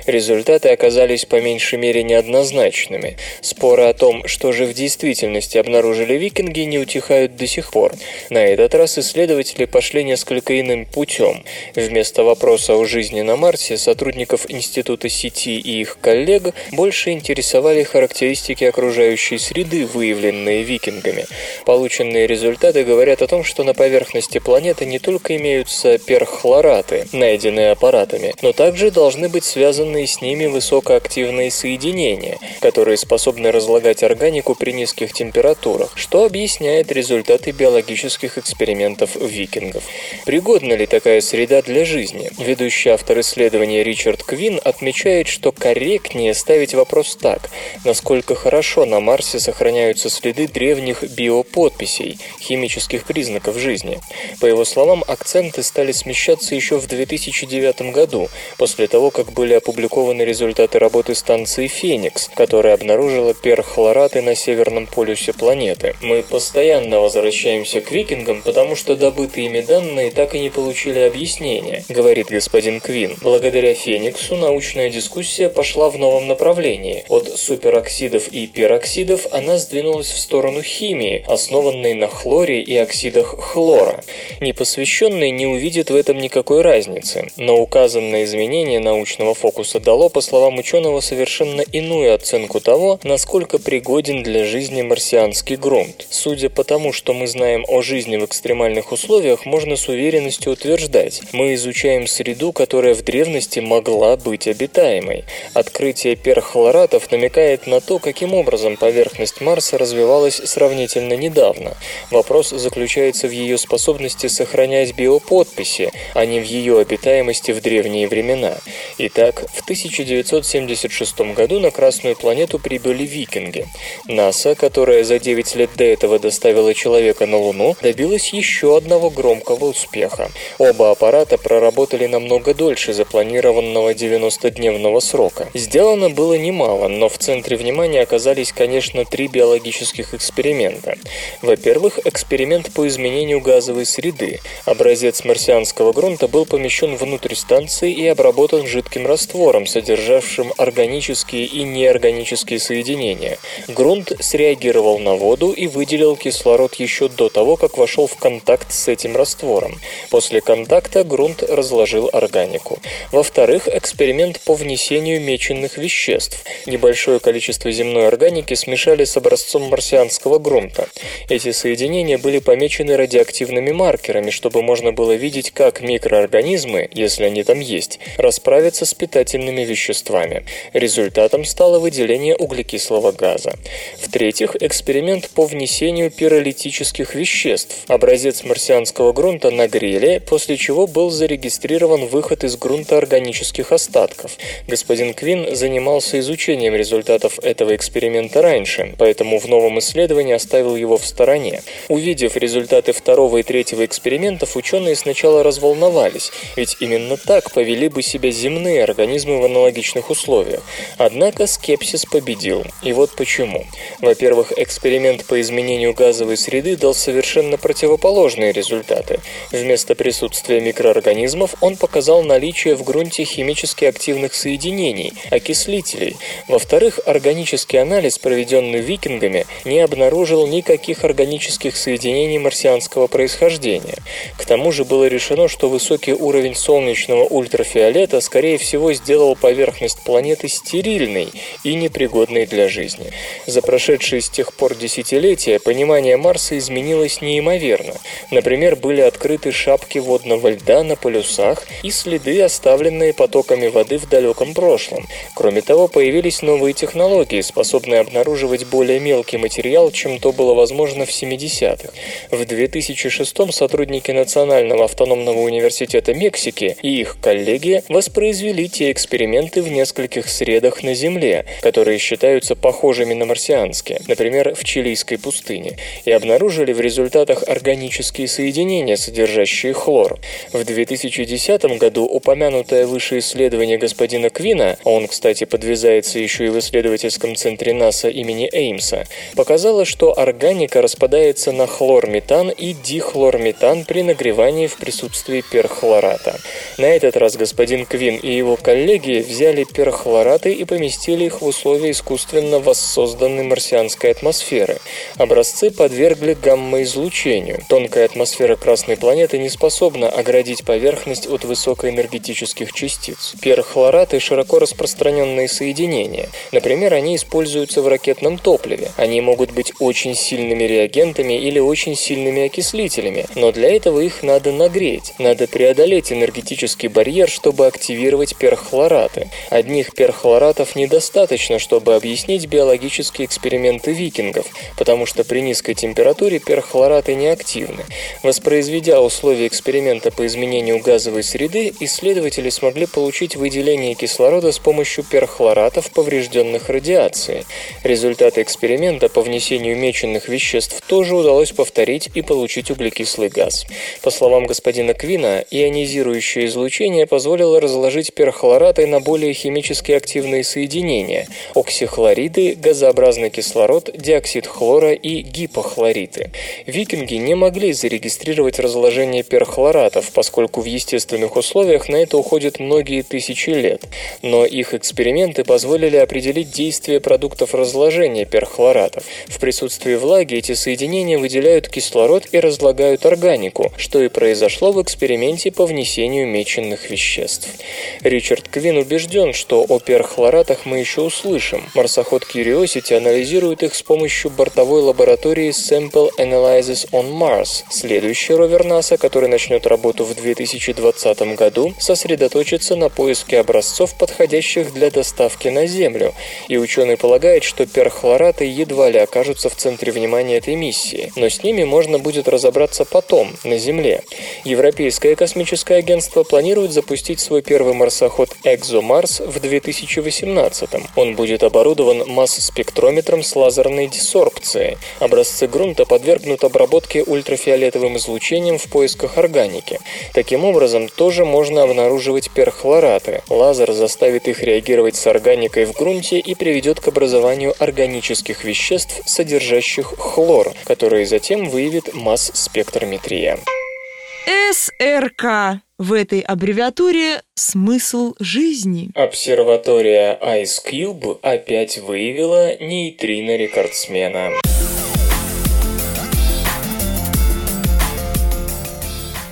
Результаты оказались по меньшей мере неоднозначными. Споры о том, что же в действительности обнаружили викинги, не утихают до сих пор. На этот раз исследователи пошли несколько иным путем. Вместо вопроса о жизни на Марсе сотрудников Института сети и их коллег больше интересовали характеристики окружающей среды, выявленные викингами – Полученные результаты говорят о том, что на поверхности планеты не только имеются перхлораты, найденные аппаратами, но также должны быть связаны с ними высокоактивные соединения, которые способны разлагать органику при низких температурах, что объясняет результаты биологических экспериментов викингов. Пригодна ли такая среда для жизни? Ведущий автор исследования Ричард Квин отмечает, что корректнее ставить вопрос так: насколько хорошо на Марсе сохраняются следы древних биоподписей, химических признаков жизни. По его словам, акценты стали смещаться еще в две тысячи девятом году, после того, как были опубликованы результаты работы станции «Феникс», которая обнаружила перхлораты на северном полюсе планеты. Мы постоянно возвращаемся к викингам, потому что добытые ими данные так и не получили объяснения, говорит господин Квин. Благодаря «Фениксу» научная дискуссия пошла в новом направлении. От супероксидов и пероксидов она сдвинулась в сторону химии, основанной на хлоре и оксидах хлора. Непосвященный не увидит в этом никакой разницы, но указанное изменение научного фокуса дало, по словам ученого, совершенно иную оценку того, насколько пригоден для жизни марсианский грунт. Судя по тому, что мы знаем о жизни в экстремальных условиях, можно с уверенностью утверждать: мы изучаем среду, которая в древности могла быть обитаемой. Открытие перхлоратов намекает на то, каким образом поверхность Марса развивалась сравнительно недавно. Вопрос заключается в ее способности сохранять биоподписи, а не в ее обитаемости в древние времена. Итак, в тысяча девятьсот семьдесят шестом году на Красную планету прибыли викинги. НАСА, которая за девять лет до этого доставила человека на Луну, добилась еще одного громкого успеха. Оба аппарата проработали намного дольше запланированного девяностодневного срока. Сделано было немало, но в центре внимания оказались, конечно, три биологических эксперимента. Во-первых, эксперимент по изменению газовой среды. Образец марсианского грунта был помещен внутрь станции и обработан жидким раствором, содержавшим органические и неорганические соединения. Грунт среагировал на воду и выделил кислород еще до того, как вошел в контакт с этим раствором. После контакта грунт разложил органику. Во-вторых, эксперимент по внесению меченных веществ. Небольшое количество земной органики смешали с образцом марсианского грунта. Эти соединения были помечены радиоактивными маркерами, чтобы можно было видеть, как микроорганизмы, если они там есть, расправятся с питательными веществами. Результатом стало выделение углекислого газа. В-третьих, эксперимент по внесению пиролитических веществ. Образец марсианского грунта нагрели, после чего был зарегистрирован выход из грунта органических остатков. Господин Квин занимался изучением результатов этого эксперимента раньше, поэтому в новом исследовании оставил его в стороне. Увидев результаты второго и третьего экспериментов, ученые сначала разволновались, ведь именно так повели бы себя земные организмы в аналогичных условиях. Однако скепсис победил. И вот почему. Во-первых, эксперимент по изменению газовой среды дал совершенно противоположные результаты. Вместо присутствия микроорганизмов он показал наличие в грунте химически активных соединений, окислителей. Во-вторых, органический анализ, проведенный викингами, не обнаружил никаких органических соединений марсианского происхождения. К тому же было решено, что высокий уровень солнечного ультрафиолета, скорее всего, сделал поверхность планеты стерильной и непригодной для жизни. За прошедшие с тех пор десятилетия понимание Марса изменилось неимоверно. Например, были открыты шапки водного льда на полюсах и следы, оставленные потоками воды в далеком прошлом. Кроме того, появились новые технологии, способные обнаруживать более мелкий материал, чем то было возможно в семидесятых. В две тысячи шестом сотрудники Национального автономного университета Мексики и их коллеги воспроизвели те эксперименты в нескольких средах на Земле, которые считаются похожими на марсианские, например, в чилийской пустыне, и обнаружили в результатах органические соединения, содержащие хлор. В две тысячи десятом году упомянутое выше исследование господина Квина, он, кстати, подвязается еще и в исследовательском центре НАСА имени Эймса, показало, что органика распадается на хлорметан и дихлорметан при нагревании в присутствии перхлората. На этот раз господин Квин и его коллеги взяли перхлораты и поместили их в условия искусственно воссозданной марсианской атмосферы. Образцы подвергли гамма-излучению. Тонкая атмосфера Красной планеты не способна оградить поверхность от высокоэнергетических частиц. Перхлораты – широко распространенные соединения. Например, они используются в ракетном топливе. Они могут быть очень сильными, сильными реагентами или очень сильными окислителями, но для этого их надо нагреть. Надо преодолеть энергетический барьер, чтобы активировать перхлораты. Одних перхлоратов недостаточно, чтобы объяснить биологические эксперименты викингов, потому что при низкой температуре перхлораты неактивны. Воспроизведя условия эксперимента по изменению газовой среды, исследователи смогли получить выделение кислорода с помощью перхлоратов, поврежденных радиацией. Результаты эксперимента по внесению меченных веществ тоже удалось повторить и получить углекислый газ. По словам господина Квина, ионизирующее излучение позволило разложить перхлораты на более химически активные соединения – оксихлориды, газообразный кислород, диоксид хлора и гипохлориты. Викинги не могли зарегистрировать разложение перхлоратов, поскольку в естественных условиях на это уходят многие тысячи лет. Но их эксперименты позволили определить действие продуктов разложения перхлоратов. В присутствии влаги эти соединения выделяют кислород и разлагают органику, что и произошло в эксперименте по внесению меченных веществ. Ричард Квин убежден, что о перхлоратах мы еще услышим. Марсоход Curiosity анализирует их с помощью бортовой лаборатории Sample Analysis on Mars. Следующий ровер НАСА, который начнет работу в две тысячи двадцатом году, сосредоточится на поиске образцов, подходящих для доставки на Землю, и ученый полагает, что перхлораты едва ли окажутся в центре внимания этой миссии, но с ними можно будет разобраться потом, на Земле. Европейское космическое агентство планирует запустить свой первый марсоход «Экзомарс» в две тысячи восемнадцатом. Он будет оборудован масс-спектрометром с лазерной десорбцией. Образцы грунта подвергнут обработке ультрафиолетовым излучением в поисках органики. Таким образом, тоже можно обнаруживать перхлораты. Лазер заставит их реагировать с органикой в грунте и приведет к образованию органических веществ, содержащих хлор, которые затем выявит масс-спектрометрия. эс эр ка. В этой аббревиатуре смысл жизни. Обсерватория IceCube опять выявила нейтрино-рекордсмена.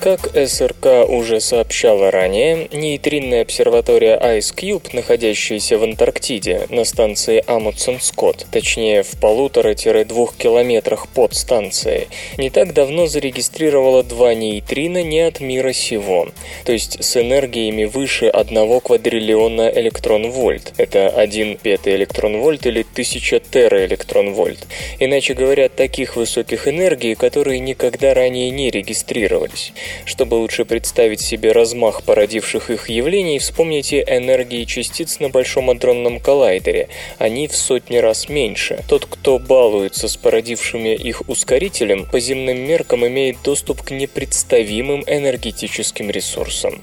Как эс эр ка уже сообщала ранее, нейтринная обсерватория IceCube, находящаяся в Антарктиде, на станции Амундсен-Скотт, точнее в полутора-двух километрах под станцией, не так давно зарегистрировала два нейтрина не от мира сего, то есть с энергиями выше одного квадриллиона электрон-вольт, это один пятый электрон-вольт или тысяча тераэлектрон-вольт, иначе говоря, таких высоких энергий, которые никогда ранее не регистрировались. Чтобы лучше представить себе размах породивших их явлений, вспомните энергии частиц на Большом адронном коллайдере. Они в сотни раз меньше. Тот, кто балуется с породившими их ускорителем, по земным меркам имеет доступ к непредставимым энергетическим ресурсам.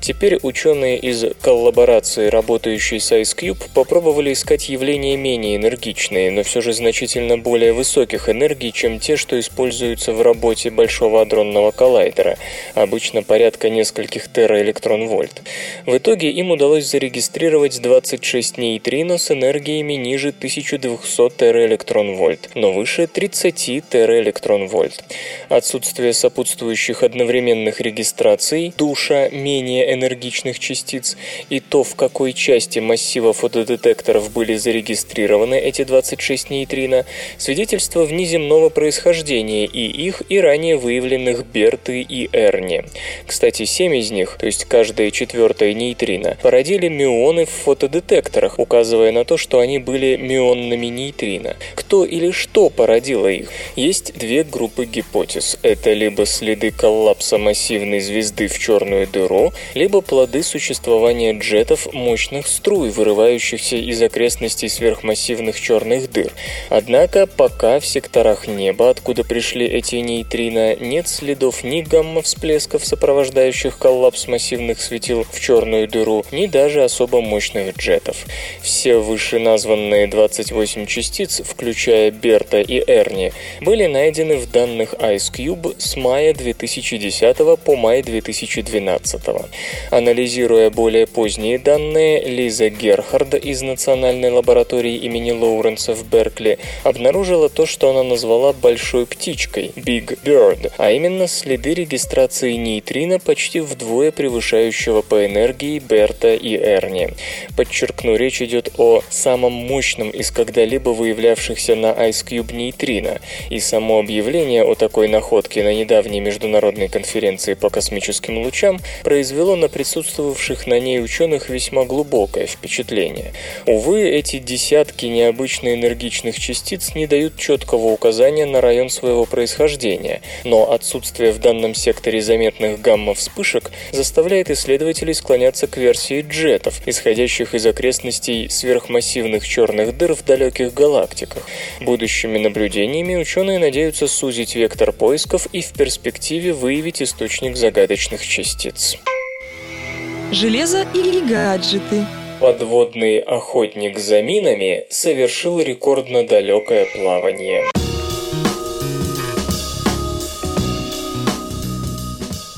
Теперь ученые из коллаборации, работающей с IceCube, попробовали искать явления менее энергичные, но все же значительно более высоких энергий, чем те, что используются в работе Большого адронного коллайдера. Обычно порядка нескольких тераэлектрон-вольт. В итоге им удалось зарегистрировать двадцать шесть нейтрино с энергиями ниже тысяча двести тераэлектрон-вольт, но выше тридцати тераэлектрон-вольт. Отсутствие сопутствующих одновременных регистраций, душа менее энергичных частиц и то, в какой части массива фотодетекторов были зарегистрированы эти двадцать шесть нейтрино, свидетельство внеземного происхождения и их, и ранее выявленных Берты и Эрни. Кстати, семь из них, то есть каждая четвертая нейтрино, породили мюоны в фотодетекторах, указывая на то, что они были мюонными нейтрино. Кто или что породило их? Есть две группы гипотез. Это либо следы коллапса массивной звезды в черную дыру, либо плоды существования джетов мощных струй, вырывающихся из окрестностей сверхмассивных черных дыр. Однако пока в секторах неба, откуда пришли эти нейтрино, нет следов ни гамма всплесков, сопровождающих коллапс массивных светил в черную дыру, ни даже особо мощных джетов. Все вышеназванные двадцать восемь частиц, включая Берта и Эрни, были найдены в данных IceCube с мая две тысячи десятого по май две тысячи двенадцатого. Анализируя более поздние данные, Лиза Герхард из Национальной лаборатории имени Лоуренса в Беркли обнаружила то, что она назвала «большой птичкой» – Big Bird, а именно следы регистрации регистрации нейтрино, почти вдвое превышающего по энергии Берта и Эрни. Подчеркну, речь идет о самом мощном из когда-либо выявлявшихся на IceCube нейтрино, и само объявление о такой находке на недавней международной конференции по космическим лучам произвело на присутствовавших на ней ученых весьма глубокое впечатление. Увы, эти десятки необычно энергичных частиц не дают четкого указания на район своего происхождения, но отсутствие в данном секторе заметных гамма-вспышек заставляет исследователей склоняться к версии джетов, исходящих из окрестностей сверхмассивных черных дыр в далеких галактиках. Будущими наблюдениями ученые надеются сузить вектор поисков и в перспективе выявить источник загадочных частиц. Железо или гаджеты? Подводный охотник за минами совершил рекордно далекое плавание.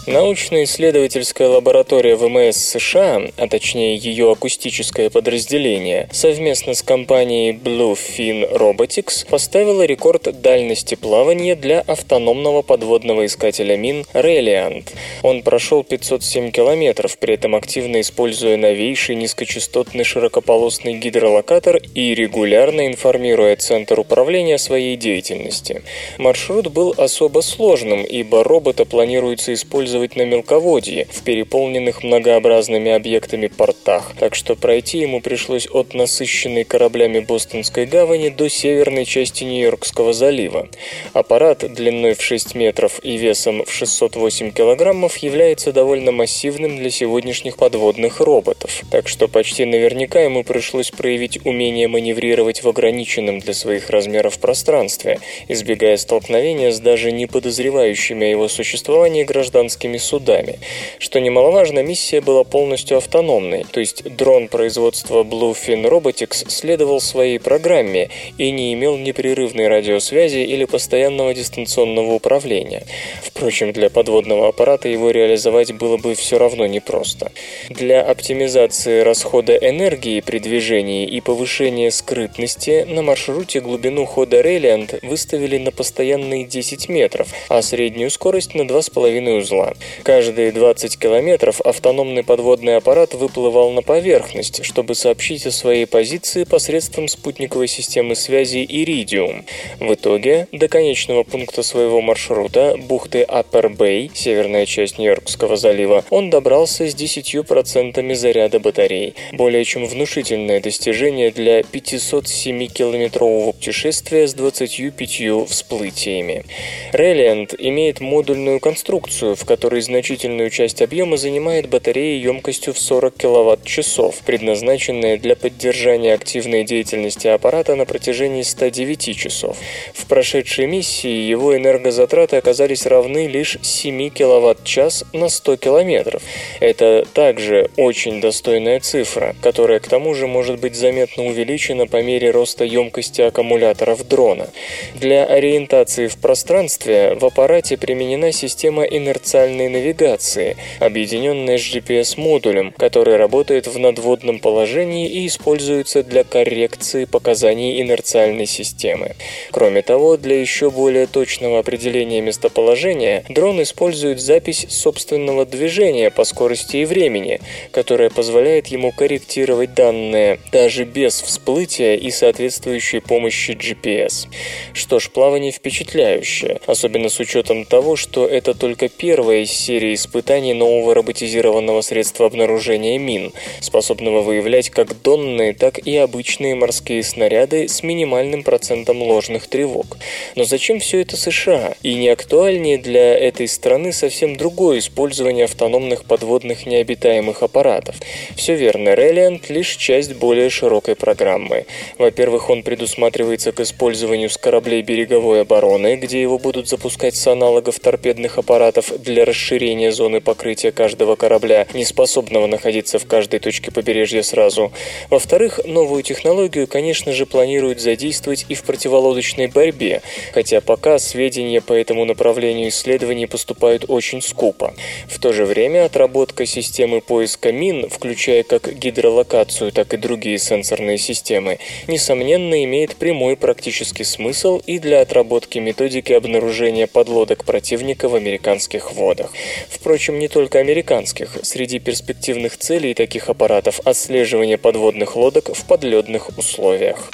Научно-исследовательская лаборатория ВМС США, а точнее ее акустическое подразделение, совместно с компанией Bluefin Robotics поставила рекорд дальности плавания для автономного подводного искателя мин Reliant. Он прошел пятьсот семь километров, при этом активно используя новейший низкочастотный широкополосный гидролокатор и регулярно информируя Центр управления своей деятельности. Маршрут был особо сложным, ибо робота планируется использовать на мелководье, в переполненных многообразными объектами портах, так что пройти ему пришлось от насыщенной кораблями Бостонской гавани до северной части Нью-Йоркского залива. Аппарат длиной в шесть метров и весом в шестьсот восемь килограммов является довольно массивным для сегодняшних подводных роботов, так что почти наверняка ему пришлось проявить умение маневрировать в ограниченном для своих размеров пространстве, избегая столкновения с даже не подозревающими о его существовании гражданскими судами. Что немаловажно, миссия была полностью автономной, то есть дрон производства Bluefin Robotics следовал своей программе и не имел непрерывной радиосвязи или постоянного дистанционного управления. Впрочем, для подводного аппарата его реализовать было бы все равно непросто. Для оптимизации расхода энергии при движении и повышения скрытности на маршруте глубину хода Reliant выставили на постоянные десять метров, а среднюю скорость на два с половиной узла. Каждые двадцать километров автономный подводный аппарат выплывал на поверхность, чтобы сообщить о своей позиции посредством спутниковой системы связи «Иридиум». В итоге до конечного пункта своего маршрута, бухты Аппер-Бэй, северная часть Нью-Йоркского залива, он добрался с десятью процентами заряда батарей. Более чем внушительное достижение для пятисот семи километрового путешествия с двадцатью пятью всплытиями. Reliant имеет модульную конструкцию, в которой который значительную часть объема занимает батарея емкостью в сорок киловатт-часов, предназначенная для поддержания активной деятельности аппарата на протяжении ста девяти часов. В прошедшей миссии его энергозатраты оказались равны лишь семи киловатт-час на сто километров. Это также очень достойная цифра, которая к тому же может быть заметно увеличена по мере роста емкости аккумуляторов дрона. Для ориентации в пространстве в аппарате применена система инерциальной навигации, объединенная с джи пи эс-модулем, который работает в надводном положении и используется для коррекции показаний инерциальной системы. Кроме того, для еще более точного определения местоположения дрон использует запись собственного движения по скорости и времени, которая позволяет ему корректировать данные даже без всплытия и соответствующей помощи джи пи эс. Что ж, плавание впечатляющее, особенно с учетом того, что это только первое из серии испытаний нового роботизированного средства обнаружения мин, способного выявлять как донные, так и обычные морские снаряды с минимальным процентом ложных тревог. Но зачем все это США? И не актуальнее для этой страны совсем другое использование автономных подводных необитаемых аппаратов. Все верно, Reliant — лишь часть более широкой программы. Во-первых, он предусматривается к использованию с кораблей береговой обороны, где его будут запускать с аналогов торпедных аппаратов для расширения зоны покрытия каждого корабля, не способного находиться в каждой точке побережья сразу. Во-вторых, новую технологию, конечно же, планируют задействовать и в противолодочной борьбе, хотя пока сведения по этому направлению исследований поступают очень скупо. В то же время отработка системы поиска мин, включая как гидролокацию, так и другие сенсорные системы, несомненно имеет прямой практический смысл и для отработки методики обнаружения подлодок противника в американских водах. Впрочем, не только американских. Среди перспективных целей таких аппаратов – отслеживание подводных лодок в подледных условиях.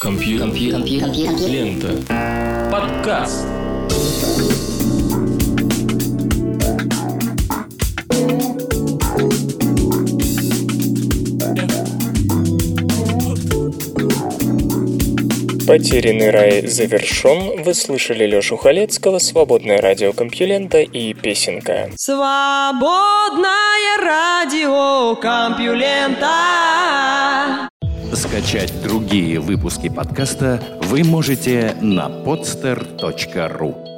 Компью... Компью... Компью... Компьюлента. Подкаст. «Потерянный рай» завершен. Вы слышали Лёшу Халецкого, «Свободное радио Компьюлента» и «Песенка». «Свободное радио Компьюлента». Скачать другие выпуски подкаста вы можете на podster точка ру.